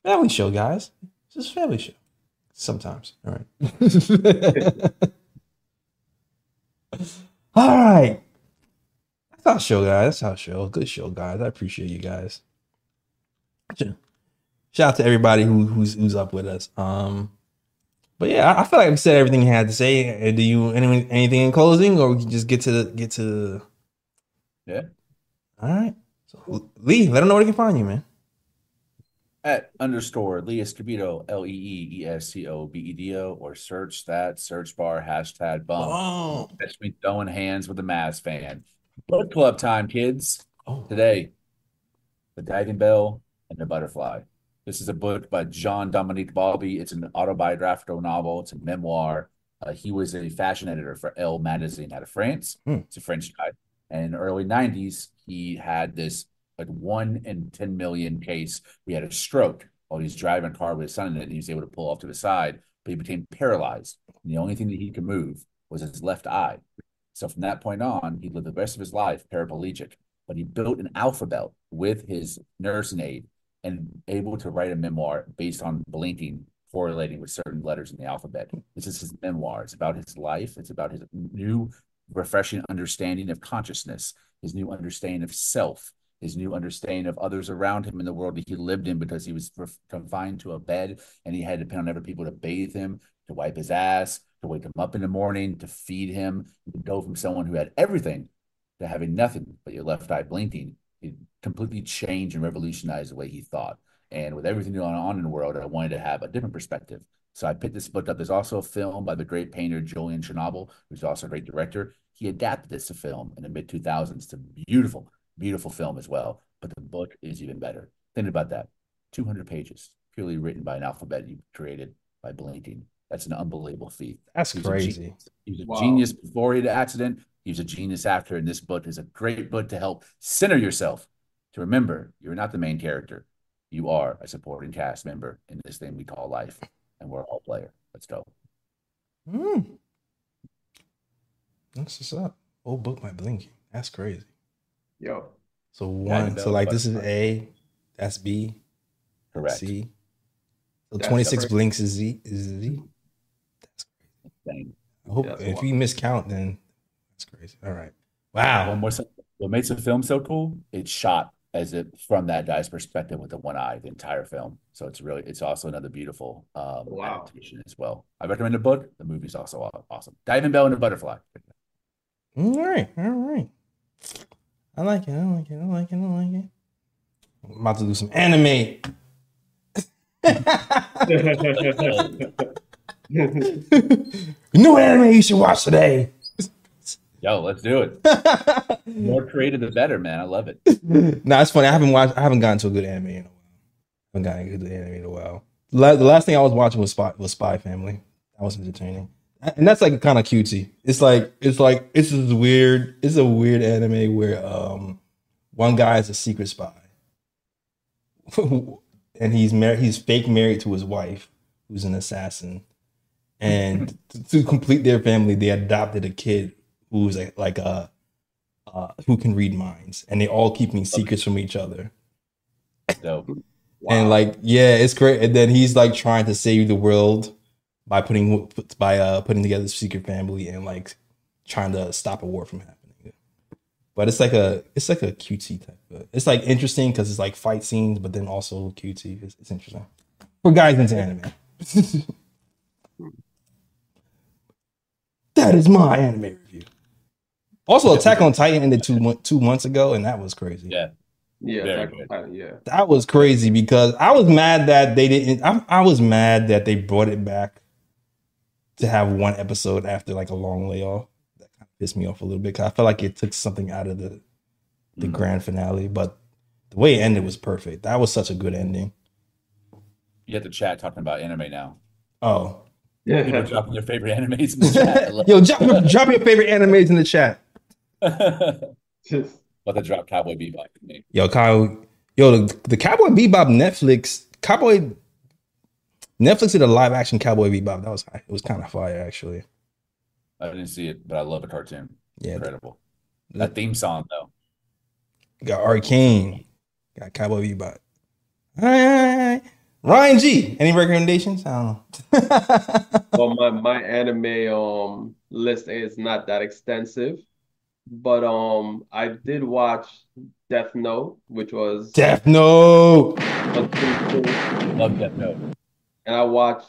Family show, guys. It's just family show. Sometimes. All right. All right. That's our show, guys. Good show, guys. I appreciate you guys. Shout out to everybody who's up with us. But yeah, I feel like I've said everything you had to say. Do you anything in closing, or we can just get to? Yeah. All right. So Lee, let them know where they can find you, man. At _ Lee Escobedo, LEE ESCOBEDO, or search that search bar # bum. Oh. Catch me throwing hands with a Mavs fan. Book club time, kids. Oh. Today, The Diving Bell and the Butterfly. This is a book by John Dominique Bowlby. It's an autobiographical novel. It's a memoir. He was a fashion editor for Elle magazine out of France. Mm. It's a French guy. And in the early 90s, he had this like 1 in 10 million case. He had a stroke while he was driving a car with his son in it, and he was able to pull off to the side, but he became paralyzed. And the only thing that he could move was his left eye. So from that point on, he lived the rest of his life paraplegic. But he built an alphabet with his nursing aid and able to write a memoir based on blinking, correlating with certain letters in the alphabet. This is his memoir. It's about his life. It's about his new, refreshing understanding of consciousness, his new understanding of self, his new understanding of others around him in the world that he lived in, because he was confined to a bed and he had to depend on other people to bathe him, to wipe his ass, to wake him up in the morning, to feed him. He could go from someone who had everything to having nothing but your left eye blinking. It completely changed and revolutionized the way he thought. And with everything going on in the world, I wanted to have a different perspective. So I picked this book up. There's also a film by the great painter Julian Chernobyl, who's also a great director. He adapted this to film in the mid-2000s. It's a beautiful, beautiful film as well. But the book is even better. Think about that. 200 pages, purely written by an alphabet you created by blinking. That's an unbelievable feat. That's crazy. He was a genius before he had an accident. He was a genius after, and this book is a great book to help center yourself, to remember you're not the main character. You are a supporting cast member in this thing we call life, and we're all player. Let's go. Mm. That's what's up. Old book by Blinky. That's crazy. Yo. So one, so like this is A, that's B, correct. C. So 26 blinks is Z. That's crazy. I hope if you miscount, then that's crazy. All right. Wow. One more. What makes the film so cool? It's shot as if from that guy's perspective with the one eye, the entire film. So it's also another beautiful adaptation as well. I recommend the book. The movie's also awesome. Diving Bell and the Butterfly. All right. All right. I like it. I like it. I like it. I'm about to do some anime. New anime you should watch today. Yo, let's do it. The more creative, the better, man. I love it. Nah, it's funny. I haven't gotten to a good anime in a while. I haven't gotten a good anime in a while. The last thing I was watching was Spy Family. That was entertaining, and that's like kind of cutesy. It's like this is weird. It's a weird anime where one guy is a secret spy, and he's fake married to his wife, who's an assassin, and to complete their family, they adopted a kid who's who can read minds, and they all keeping secrets from each other. Dope. Wow. And like, yeah, it's great. And then he's like trying to save the world by putting together this secret family and like trying to stop a war from happening. But it's like a cutesy type. It's like interesting because it's like fight scenes, but then also cutesy. It's interesting for guys into anime. That is my anime review. Also, Attack on Titan ended two months ago, and that was crazy. Yeah, that was crazy because I was mad that they didn't. I was mad that they brought it back to have one episode after like a long layoff. That kind of pissed me off a little bit because I felt like it took something out of the grand finale. But the way it ended was perfect. That was such a good ending. You have the chat talking about anime now. Oh, yeah, people dropping your favorite animes in the chat. Yo, drop your favorite animes in the chat. About to drop Cowboy Bebop. The Cowboy Bebop Netflix did a live action Cowboy Bebop. It was kind of fire actually. I didn't see it, but I love the cartoon. Yeah, incredible. That theme song though. Got Arcane. Got Cowboy Bebop. All right. Ryan G. Any recommendations? I don't know. Well, my anime list is not that extensive. But I did watch Death Note, which was Death Note. Love Death Note. And I watched,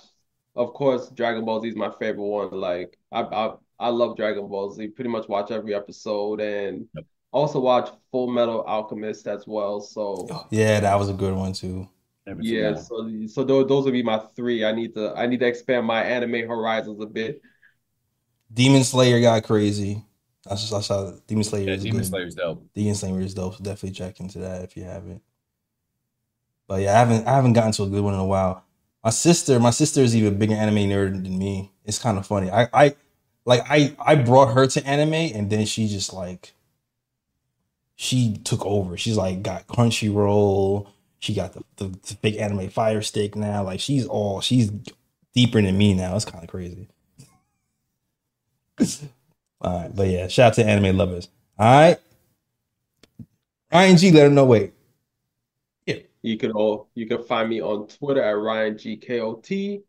of course, Dragon Ball Z is my favorite one. Like I love Dragon Ball Z. Pretty much watch every episode, and also watch Full Metal Alchemist as well. So yeah, that was a good one too. Yeah, so those would be my three. I need to expand my anime horizons a bit. Demon Slayer got crazy. I saw Demon Slayer. Yeah, Demon Slayer's dope. Demon Slayer is dope. So definitely check into that if you haven't. But yeah, I haven't gotten to a good one in a while. My sister is even a bigger anime nerd than me. It's kind of funny. I brought her to anime, and then she just like she took over. She's like got Crunchyroll. She got the big anime Fire Stick now. Like she's deeper than me now. It's kind of crazy. All right, but yeah, shout out to anime lovers. All right, Ryan G, let them know. Wait, yeah, you can find me on Twitter at RyanGKOT.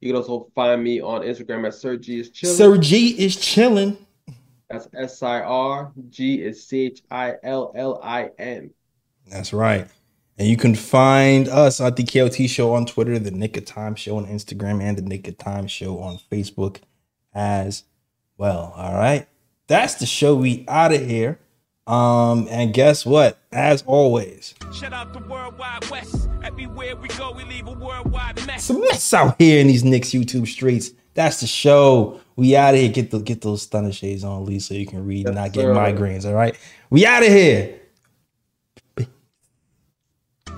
You can also find me on Instagram at SirGisChillin. SirGisChillin. That's SIRG is CHILLIN. That's right, and you can find us at the KOT Show on Twitter, the Nick of Time Show on Instagram, and the Nick of Time Show on Facebook as well. All right, that's the show. We out of here. And guess what? As always, shout out the worldwide West. Everywhere we go, we leave a worldwide mess. Some mess out here in these Knicks YouTube streets. That's the show. We out of here. Get those thunder shades on, Lee, so you can read and not get migraines. All right, we out of here.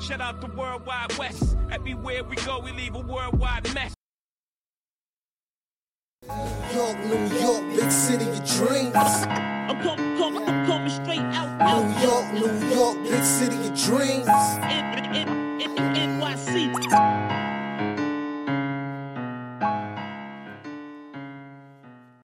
Shout out the worldwide West. Everywhere we go, we leave a worldwide mess. York, New York, big city of dreams. I'm coming straight out. New York, New York, big city of dreams.